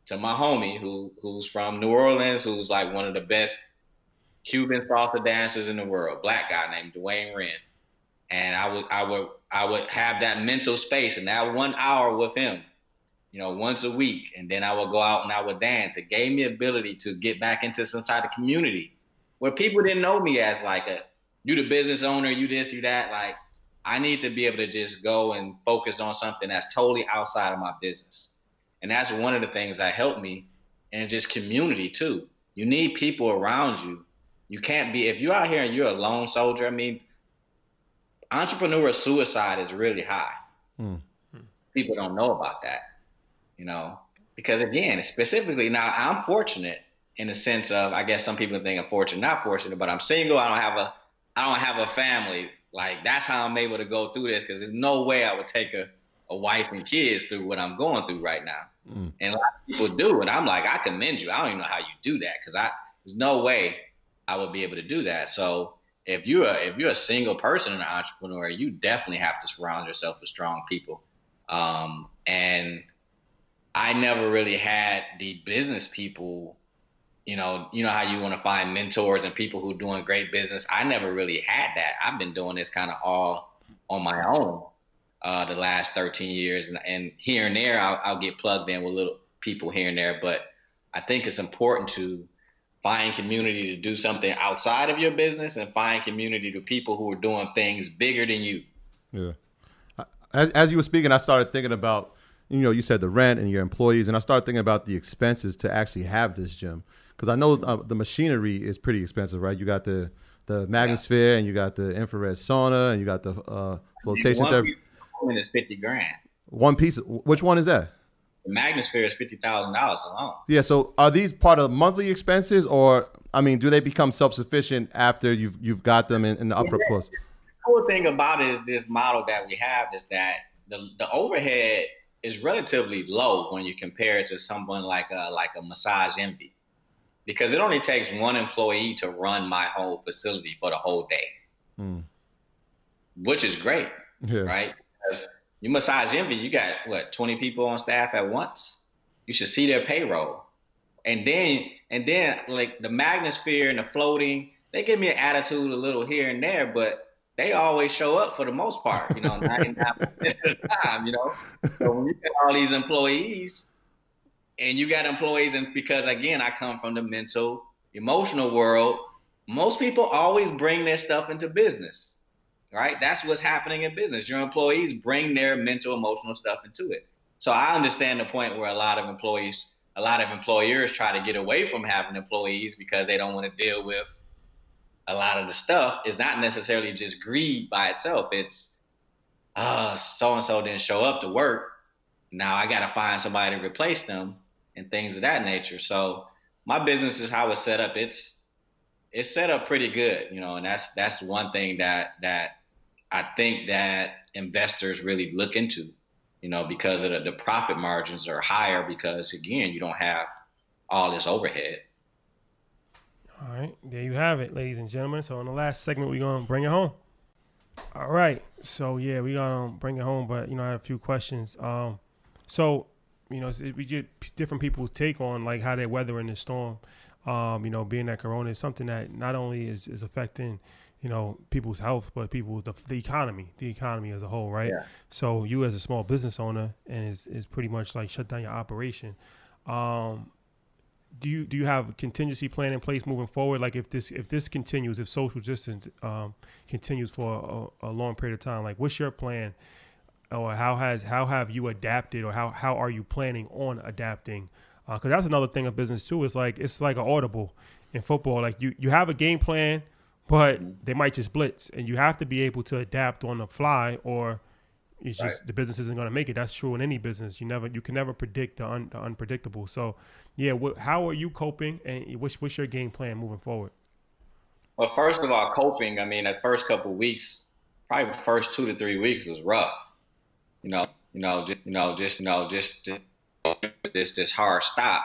to my homie who's from New Orleans, who's like one of the best Cuban salsa dancers in the world, black guy named Dwayne Wren. And I would have that mental space and that 1 hour with him, once a week, and then I would go out and I would dance. It gave me ability to get back into some type of community where people didn't know me as like you the business owner, you this, you that. Like, I need to be able to just go and focus on something that's totally outside of my business. And that's one of the things that helped me, and just community too. You need people around you. You can't be, if you're out here and you're a lone soldier, I mean, entrepreneur suicide is really high. Mm. People don't know about that. Because again, specifically now I'm fortunate in the sense of, I guess some people think I'm fortunate, not fortunate, but I'm single. I don't have a family. Like, that's how I'm able to go through this. 'Cause there's no way I would take a wife and kids through what I'm going through right now. Mm. And a lot of people do. And I'm like, I commend you. I don't even know how you do that. 'Cause there's no way I would be able to do that. So if you're a single person and an entrepreneur, you definitely have to surround yourself with strong people. And I never really had the business people, you know how you want to find mentors and people who are doing great business. I never really had that. I've been doing this kind of all on my own the last 13 years. And here and there, I'll get plugged in with little people here and there. But I think it's important to find community to do something outside of your business and find community to people who are doing things bigger than you. Yeah. As you were speaking, I started thinking about, you said the rent and your employees, and I started thinking about the expenses to actually have this gym, because I know the machinery is pretty expensive, right? You got the Magnosphere, and you got the infrared sauna, and you got the flotation therapy. One piece is $50,000. One piece. Which one is that? The Magnosphere is $50,000 alone. Yeah. So are these part of monthly expenses, or do they become self-sufficient after you've got them in the upper course? The cool thing about it is this model that we have is that the overhead is relatively low when you compare it to someone like a Massage Envy, because it only takes one employee to run my whole facility for the whole day, which is great, right? Because you Massage Envy, you got 20 people on staff at once. You should see their payroll. And then like the Magnosphere and the floating, they give me an attitude a little here and there, but they always show up for the most part, 99% of the time, So when you got all these employees, and you got employees, and because again, I come from the mental, emotional world, most people always bring their stuff into business, right? That's what's happening in business. Your employees bring their mental, emotional stuff into it. So I understand the point where a lot of employers try to get away from having employees because they don't want to deal with a lot of the stuff. It's not necessarily just greed by itself. It's, so-and-so didn't show up to work. Now I got to find somebody to replace them and things of that nature. So my business is how it's set up. It's set up pretty good, and that's one thing that I think that investors really look into, because of the profit margins are higher because, again, you don't have all this overhead. All right, there you have it, ladies and gentlemen. So in the last segment, we're going to bring it home. All right. So, yeah, we're going to bring it home, but, I had a few questions. We get different people's take on, like, how they're weathering the storm. Being that Corona is something that not only is affecting, people's health, but the economy as a whole, right? Yeah. So you as a small business owner, and it's pretty much like shut down your operation. Do you have a contingency plan in place moving forward? Like if this continues, if social distance continues for a long period of time, like what's your plan, or how have you adapted, or how are you planning on adapting? Because that's another thing of business too. It's like an audible in football. Like you have a game plan, but they might just blitz, and you have to be able to adapt on the fly, or it's just right. The business isn't going to make it. That's true in any business. You can never predict the unpredictable. So, yeah, how are you coping, and what's your game plan moving forward? Well, first of all, coping. I mean, the first couple of weeks, probably the first 2 to 3 weeks was rough. This hard stop,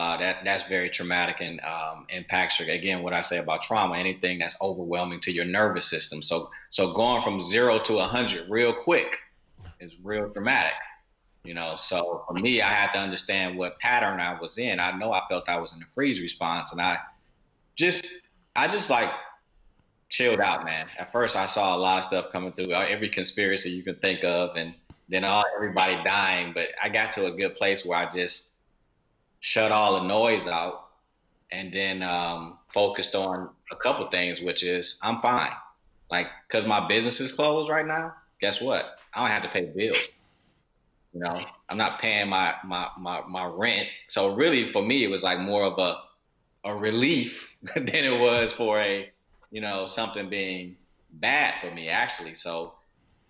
that's very traumatic and impacts you. Again, what I say about trauma, anything that's overwhelming to your nervous system. So going from 0 to 100 real quick is real traumatic. So for me, I had to understand what pattern I was in. I know I felt I was in the freeze response, and I just like chilled out, man. At first, I saw a lot of stuff coming through, every conspiracy you can think of, and then everybody dying. But I got to a good place where I just shut all the noise out, and then focused on a couple things, which is I'm fine. Like, because my business is closed right now, guess what? I don't have to pay bills. I'm not paying my rent. So really, for me, it was like more of a relief than it was for something being bad for me, actually. So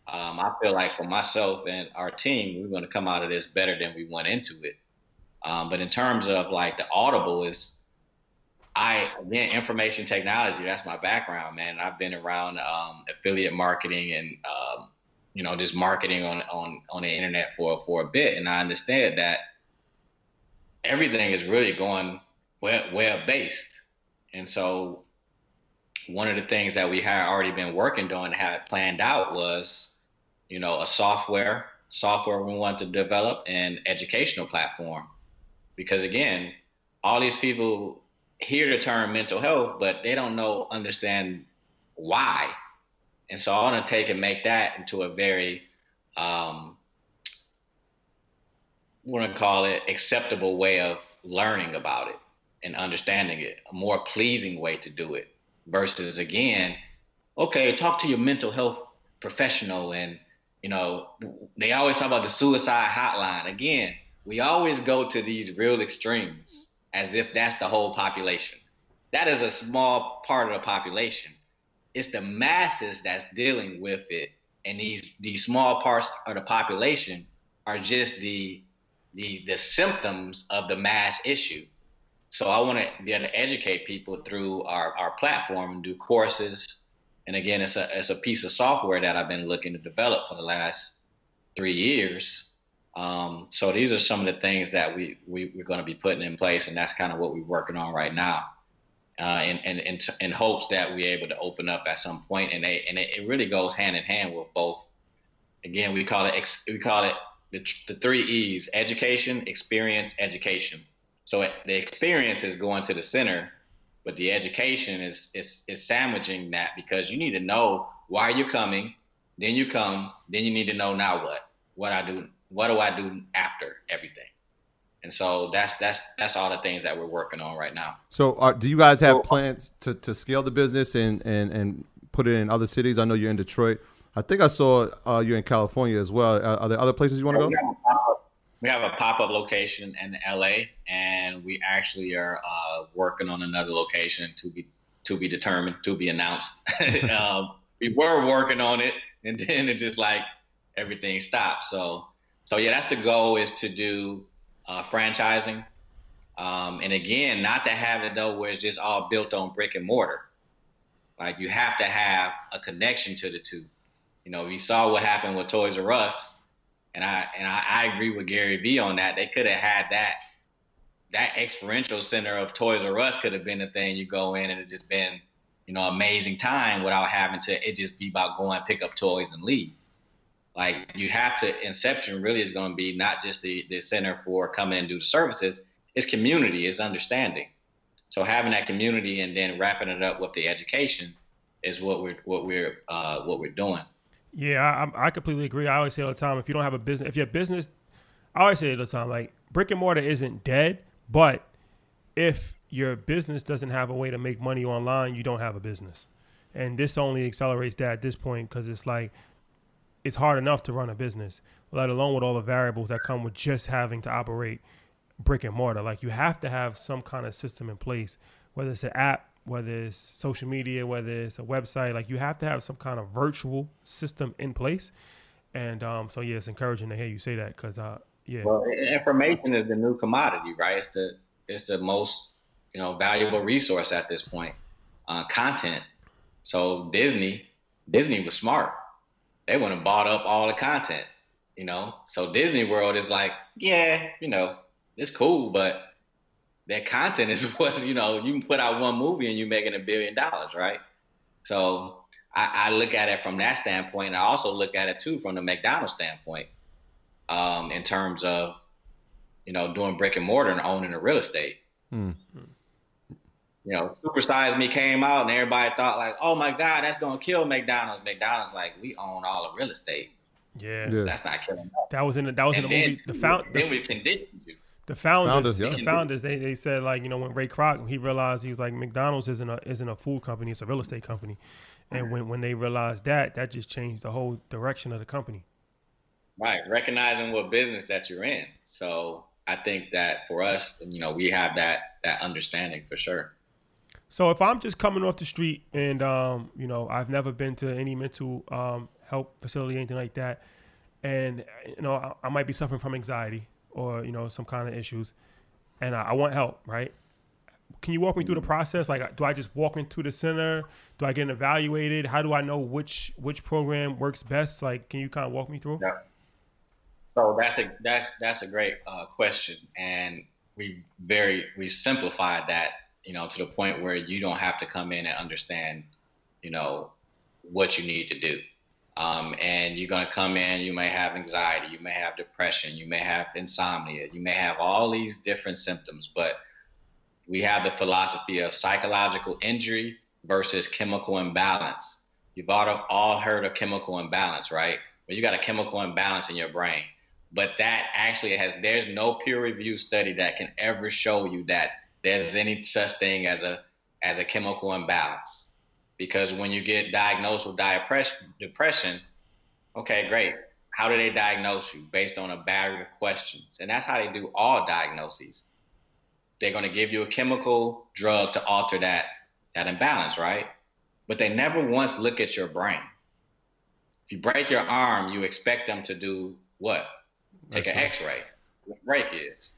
I feel like for myself and our team, we're going to come out of this better than we went into it. But in terms of like the audible is, information technology, that's my background, man. I've been around affiliate marketing and, just marketing on the internet for a bit. And I understand that everything is really going web-based. And so one of the things that we had already been working on and had planned out was, a software we want to develop, and educational platform. Because again, all these people hear the term mental health, but they don't understand why. And so I want to take and make that into a very, acceptable way of learning about it and understanding it, a more pleasing way to do it versus again, okay, talk to your mental health professional and, they always talk about the suicide hotline. Again, we always go to these real extremes as if that's the whole population. That is a small part of the population. It's the masses that's dealing with it. And these small parts of the population are just the symptoms of the mass issue. So I want to be able to educate people through our platform and do courses. And again, it's a piece of software that I've been looking to develop for the last 3 years. So these are some of the things that we're going to be putting in place, and that's kind of what we're working on right now, in hopes that we're able to open up at some point. And it really goes hand in hand with both. Again, we call it the three E's: education, experience, education. So the experience is going to the center, but the education is sandwiching that, because you need to know why you're coming, then you come, then you need to know now what do I do after everything. And so that's all the things that we're working on right now. So do you guys have plans to scale the business and put it in other cities? I know you're in Detroit. I think I saw you're in California as well. Are there other places you want to go? We have a pop-up location in LA, and we actually are working on another location to be determined, to be announced. We were working on it, and then it just like everything stopped. So yeah, that's the goal, is to do franchising, and again, not to have it though where it's just all built on brick and mortar. Like, you have to have a connection to the two. You know, we saw what happened with Toys R Us, and I agree with Gary Vee on that. They could have had that experiential center of Toys R Us could have been the thing you go in, and it just been, you know, amazing time without having to. It just be about going pick up toys and leave. Like, you have to, Inception really is going to be not just the center for come in and do the services, it's community, it's understanding. So having that community and then wrapping it up with the education is what we're doing. Yeah, I completely agree. I always say all the time, if you don't have a business, if your business, I always say it all the time, like, brick and mortar isn't dead, but if your business doesn't have a way to make money online, you don't have a business. And this only accelerates that at this point, because it's like, it's hard enough to run a business, let alone with all the variables that come with just having to operate brick and mortar. Like, you have to have some kind of system in place, whether it's an app, whether it's social media, whether it's a website. Like, you have to have some kind of virtual system in place. And so, yeah, it's encouraging to hear you say that, because, yeah. Well, information is the new commodity, right? It's the most, you know, valuable resource at this point, content. So Disney was smart. They went and bought up all the content, you know? So Disney World is like, yeah, you know, it's cool, but that content is what, you know, you can put out one movie and you're making $1 billion, right? So I look at it from that standpoint. And I also look at it too from the McDonald's standpoint, in terms of, you know, doing brick and mortar and owning the real estate. Mm-hmm. You know, Super Size Me came out and everybody thought like, oh my God, that's going to kill McDonald's. McDonald's, like, we own all the real estate. Yeah. That's not killing us. That was in the movie. Then we conditioned you. The founders, they said, like, you know, when Ray Kroc, he realized, he was like, McDonald's isn't a food company, it's a real estate company. And when they realized that just changed the whole direction of the company. Right. Recognizing what business that you're in. So I think that for us, you know, we have that understanding for sure. So if I'm just coming off the street and, you know, I've never been to any mental health facility, anything like that, and, you know, I might be suffering from anxiety or, you know, some kind of issues, and I want help, right? Can you walk me through the process? Like, do I just walk into the center? Do I get evaluated? How do I know which program works best? Like, can you kind of walk me through? Yeah. So that's a great question. And we simplified that, you know, to the point where you don't have to come in and understand, you know, what you need to do. And you're going to come in, you may have anxiety, you may have depression, you may have insomnia, you may have all these different symptoms, but we have the philosophy of psychological injury versus chemical imbalance. You've all heard of chemical imbalance, right? Well, you got a chemical imbalance in your brain, but that actually there's no peer-reviewed study that can ever show you that there's any such thing as a chemical imbalance. Because when you get diagnosed with depression, okay, great. How do they diagnose you? Based on a battery of questions. And that's how they do all diagnoses. They're going to give you a chemical drug to alter that imbalance, right? But they never once look at your brain. If you break your arm, you expect them to do what? Take an X-ray. What break is.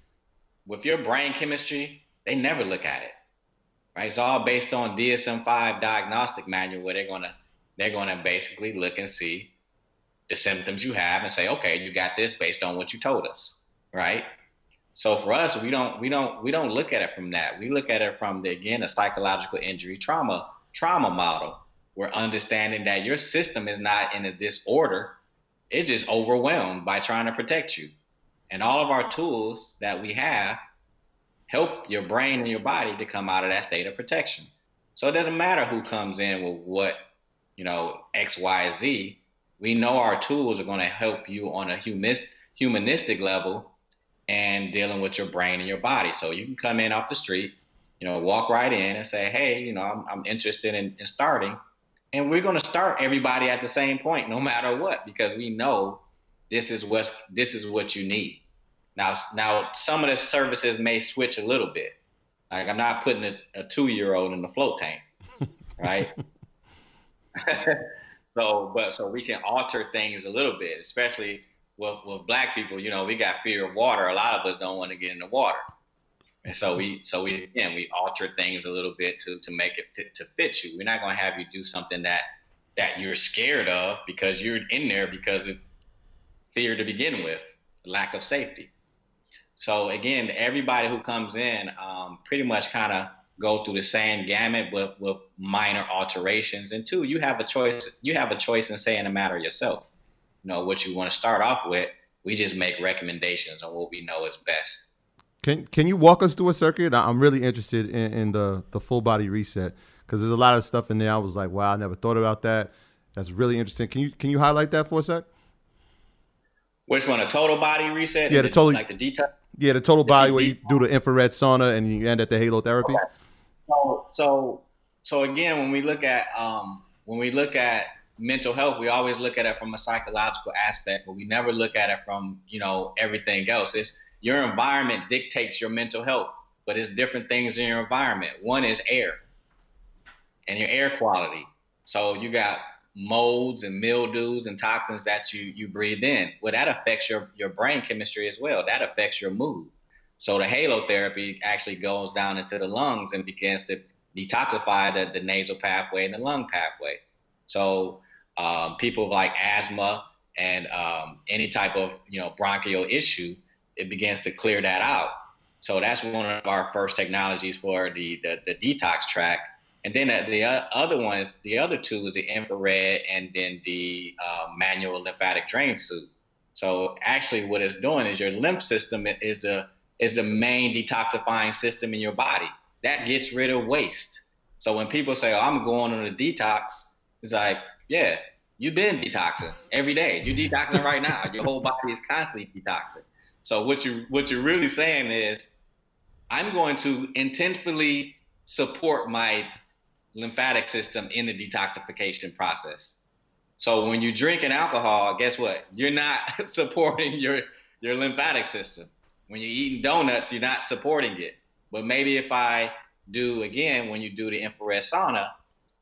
With your brain chemistry, they never look at it. Right? It's all based on DSM-5 diagnostic manual, where they're gonna basically look and see the symptoms you have and say, okay, you got this based on what you told us, right? So for us, we don't look at it from that. We look at it from a psychological injury trauma model. We're understanding that your system is not in a disorder; it's just overwhelmed by trying to protect you, and all of our tools that we have help your brain and your body to come out of that state of protection. So it doesn't matter who comes in with what, you know, X, Y, Z. We know our tools are going to help you on a humanistic level and dealing with your brain and your body. So you can come in off the street, you know, walk right in and say, hey, you know, I'm interested in starting. And we're going to start everybody at the same point, no matter what, because we know this is what you need. Now, some of the services may switch a little bit. Like, I'm not putting a 2-year-old in the float tank, right? So we can alter things a little bit, especially with Black people. You know, we got fear of water. A lot of us don't want to get in the water. And so we alter things a little bit to make it fit you. We're not going to have you do something that you're scared of, because you're in there because of fear to begin with, lack of safety. So again, everybody who comes in pretty much kind of go through the same gamut with minor alterations. And two, you have a choice. You have a choice in saying the matter yourself. You know what you want to start off with. We just make recommendations on what we know is best. Can you walk us through a circuit? I'm really interested in the full body reset, because there's a lot of stuff in there. I was like, wow, I never thought about that. That's really interesting. Can you highlight that for a sec? Which one? A total body reset? Yeah, the total body, where you do the infrared sauna and you end at the halo therapy. Okay. So again, when we look at mental health, we always look at it from a psychological aspect, but we never look at it from, you know, everything else. It's your environment dictates your mental health, but it's different things in your environment. One is air and your air quality. So you got molds and mildews and toxins that you breathe in. Well, that affects your brain chemistry as well. That affects your mood. So the halo therapy actually goes down into the lungs and begins to detoxify the nasal pathway and the lung pathway. So people like asthma and any type of, you know, bronchial issue, it begins to clear that out. So that's one of our first technologies for the detox track. And then the other two is the infrared and then the manual lymphatic drainage suit. So actually what it's doing is your lymph system is the main detoxifying system in your body. That gets rid of waste. So when people say, oh, I'm going on a detox, it's like, yeah, you've been detoxing every day. You're detoxing right now. Your whole body is constantly detoxing. So what you're really saying is, I'm going to intentionally support my lymphatic system in the detoxification process. So when you drink an alcohol, guess what? You're not supporting your lymphatic system. When you're eating donuts, you're not supporting it. But maybe if I do, again, when you do the infrared sauna,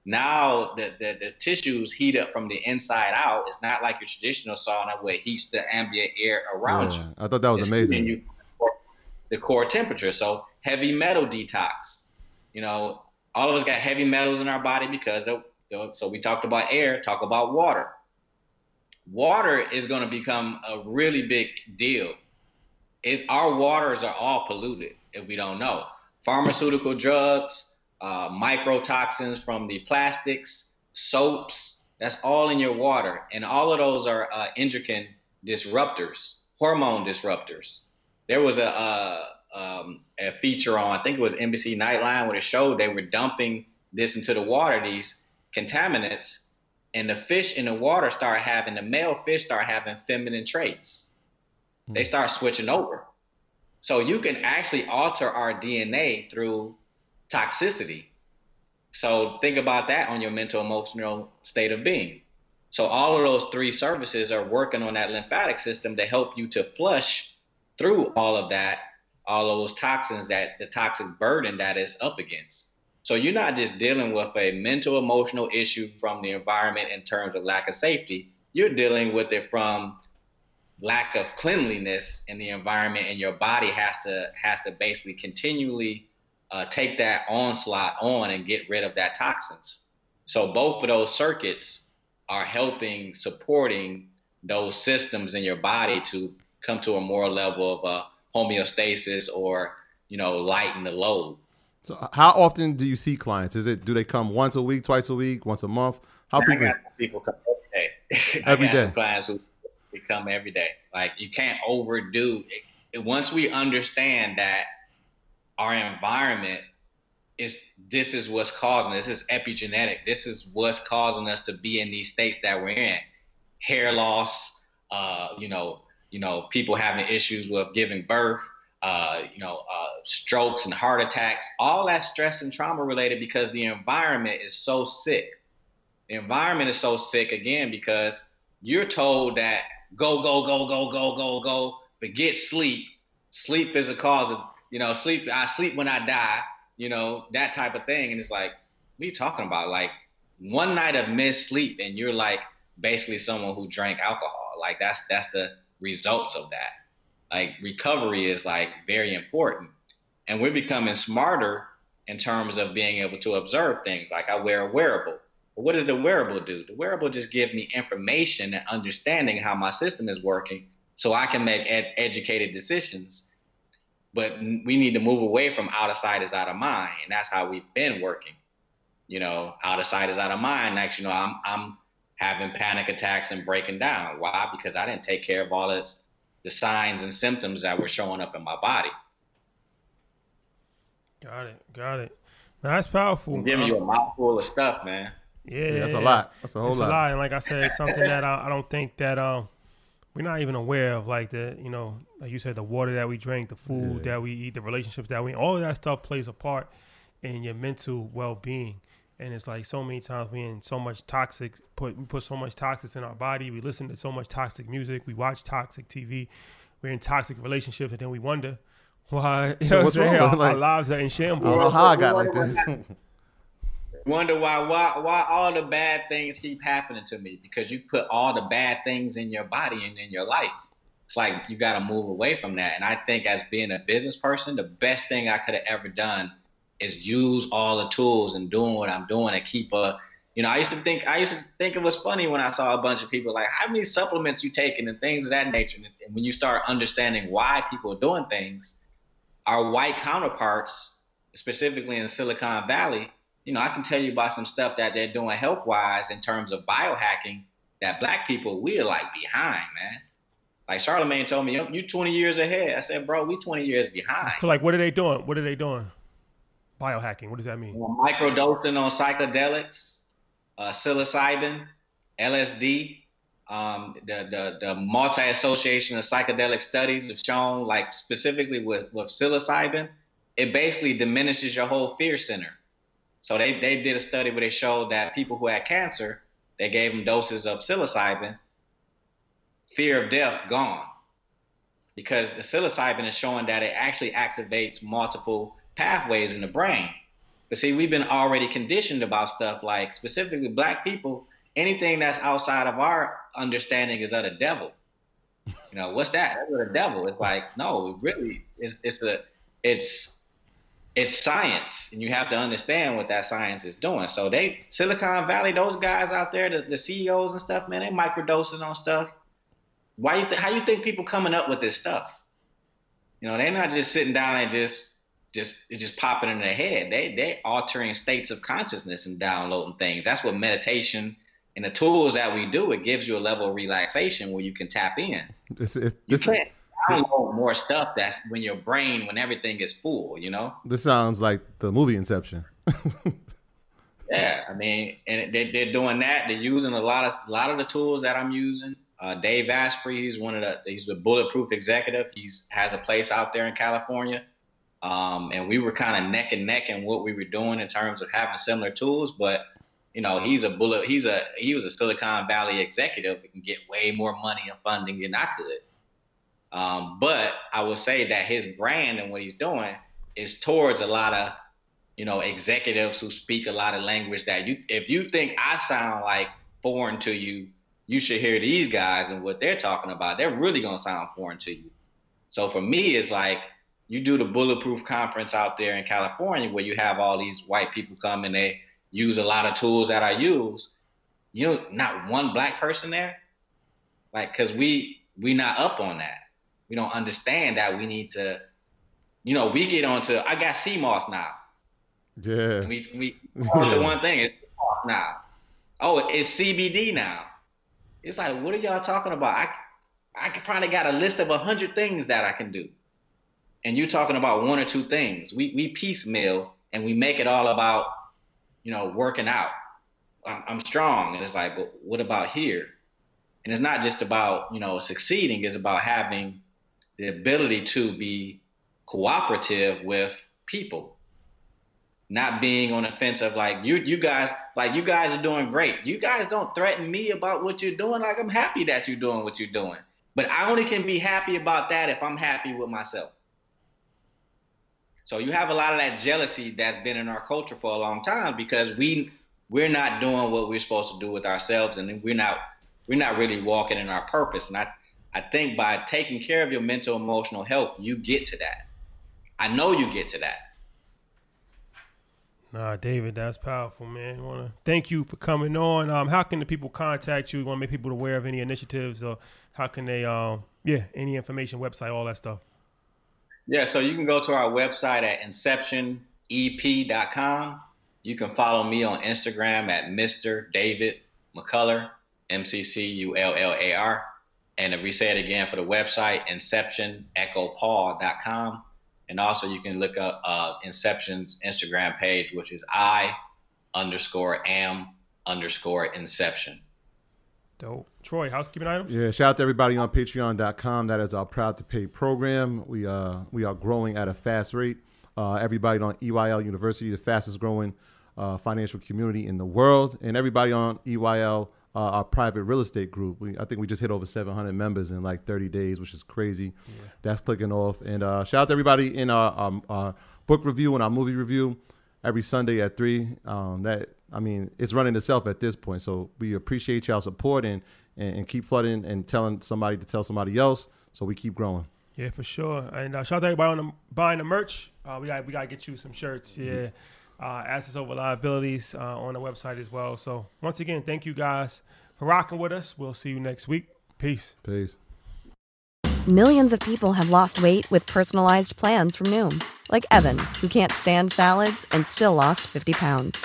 now the tissues heat up from the inside out. It's not like your traditional sauna where it heats the ambient air around you. I thought that was amazing. You the core temperature. So heavy metal detox. You know, all of us got heavy metals in our body because so we talked about air, talk about water. Water is going to become a really big deal. Our waters are all polluted if we don't know. Pharmaceutical drugs, microtoxins from the plastics, soaps, that's all in your water. And all of those are endocrine disruptors, hormone disruptors. There was a feature on, I think it was NBC Nightline, where it showed they were dumping this into the water, these contaminants, and the fish in the water the male fish start having feminine traits. They start switching over. So you can actually alter our DNA through toxicity. So think about that on your mental, emotional state of being. So all of those three services are working on that lymphatic system to help you to flush through all of that, all of those toxins, that the toxic burden that is up against. So you're not just dealing with a mental, emotional issue from the environment in terms of lack of safety. You're dealing with it from lack of cleanliness in the environment, and your body has to basically continually take that onslaught on and get rid of that toxins. So both of those circuits are helping supporting those systems in your body to come to a more level of homeostasis, or, you know, lighten the load. So how often do you see clients? Do they come once a week, twice a week, once a month? How frequently? I got people come every day. Every day. Clients who come every day. Like, you can't overdo it. Once we understand that our environment is, this is what's causing it. This is epigenetic. This is what's causing us to be in these states that we're in. Hair loss, people having issues with giving birth, strokes and heart attacks, all that stress and trauma related because the environment is so sick. The environment is so sick, again, because you're told that go, go, go, go, go, go, go, forget sleep. Sleep is a cause of, sleep. I sleep when I die, that type of thing. And it's like, what are you talking about? Like one night of missed sleep and you're like basically someone who drank alcohol. Like that's the results of that. Like recovery is like very important. And we're becoming smarter in terms of being able to observe things. Like I wear a wearable. But what does the wearable do? The wearable just gives me information and understanding how my system is working so I can make educated decisions. But we need to move away from out of sight is out of mind. And that's how we've been working. Out of sight is out of mind. Like, I'm having panic attacks and breaking down. Why? Because I didn't take care of all this, the signs and symptoms that were showing up in my body. Got it. That's powerful. I'm giving you a mouthful of stuff, man. Yeah, that's a lot. That's a whole lot. And like I said, it's something that I don't think that we're not even aware of, like the, like you said, the water that we drink, the food that we eat, the relationships that we, all of that stuff plays a part in your mental well-being. And it's like so many times we in so much toxic, we put so much toxic in our body. We listen to so much toxic music. We watch toxic TV. We're in toxic relationships. And then we wonder why, what's wrong? Our lives are in shambles. I don't know how I got like this. Wonder why all the bad things keep happening to me, because you put all the bad things in your body and in your life. It's like you got to move away from that. And I think as being a business person, the best thing I could have ever done is use all the tools and doing what I'm doing to keep a, I used to think it was funny when I saw a bunch of people like, how many supplements you taking and things of that nature. And when you start understanding why people are doing things, our white counterparts, specifically in Silicon Valley, I can tell you about some stuff that they're doing health-wise in terms of biohacking that black people, we're like behind, man. Like Charlemagne told me, you 20 years ahead. I said, bro, we 20 years behind. So like, what are they doing? What are they doing? Biohacking, what does that mean? Microdosing on psychedelics, psilocybin, LSD. The multi-association of psychedelic studies have shown, like specifically with psilocybin, it basically diminishes your whole fear center. So they did a study where they showed that people who had cancer, they gave them doses of psilocybin, fear of death gone. Because the psilocybin is showing that it actually activates multiple pathways in the brain. But see, we've been already conditioned about stuff like, specifically black people, anything that's outside of our understanding is of the devil. What's that? That's of the devil. It's like, no, it really, it's science, and you have to understand what that science is doing. So Silicon Valley, those guys out there, the CEOs and stuff, man, they microdosing on stuff. How you think people coming up with this stuff? They're not just sitting down and just popping in their head. They altering states of consciousness and downloading things. That's what meditation and the tools that we do, it gives you a level of relaxation where you can tap in. I don't know more stuff that's when your brain, when everything is full, This sounds like the movie Inception. Yeah, I mean, and they're doing that. They're using a lot of the tools that I'm using. Dave Asprey, he's the Bulletproof executive. He has a place out there in California. And we were kind of neck and neck in what we were doing in terms of having similar tools, but he was a Silicon Valley executive who can get way more money and funding than I could. But I will say that his brand and what he's doing is towards a lot of, executives who speak a lot of language that if you think I sound like foreign to you, you should hear these guys and what they're talking about. They're really going to sound foreign to you. So for me, it's like you do the Bulletproof conference out there in California where you have all these white people come and they use a lot of tools that I use. Not one black person there. Like, 'cause we not up on that. We don't understand that we need to, we get onto, I got CMOS now. Yeah. And we onto one thing, it's CMOS now. Oh, it's CBD now. It's like, what are y'all talking about? I probably got a list of 100 things that I can do. And you're talking about one or two things. We piecemeal and we make it all about, you know, working out. I'm strong. And it's like, but what about here? And it's not just about, you know, succeeding. It's about having the ability to be cooperative with people, not being on the fence of like, you guys are doing great. You guys don't threaten me about what you're doing. Like, I'm happy that you're doing what you're doing, but I only can be happy about that if I'm happy with myself. So you have a lot of that jealousy that's been in our culture for a long time because we're not doing what we're supposed to do with ourselves, and we're not really walking in our purpose. And I think by taking care of your mental, emotional health, you get to that. I know you get to that. Nah, David, that's powerful, man. I want to thank you for coming on. How can the people contact you? You want to make people aware of any initiatives, or how can they, any information, website, all that stuff? Yeah, so you can go to our website at inceptionep.com. You can follow me on Instagram at Mr. David McCullar, McCullar. And if we say it again for the website, inceptionechopaul.com. And also you can look up Inception's Instagram page, which is I_am_Inception. Dope. Troy, housekeeping items? Yeah, shout out to everybody on patreon.com. That is our Proud to Pay program. We are growing at a fast rate. Everybody on EYL University, the fastest growing financial community in the world. And everybody on EYL, our private real estate group. I think we just hit over 700 members in like 30 days, which is crazy. Yeah. That's clicking off. And shout out to everybody in our book review and our movie review every Sunday at 3. It's running itself at this point. So we appreciate y'all support and keep flooding and telling somebody to tell somebody else. So we keep growing. Yeah, for sure. And shout out to everybody on buying the merch. We got to get you some shirts. Yeah. Assets over liabilities on the website as well. So once again, thank you guys for rocking with us. We'll see you next week. Peace. Peace. Millions of people have lost weight with personalized plans from Noom, like Evan, who can't stand salads and still lost 50 pounds.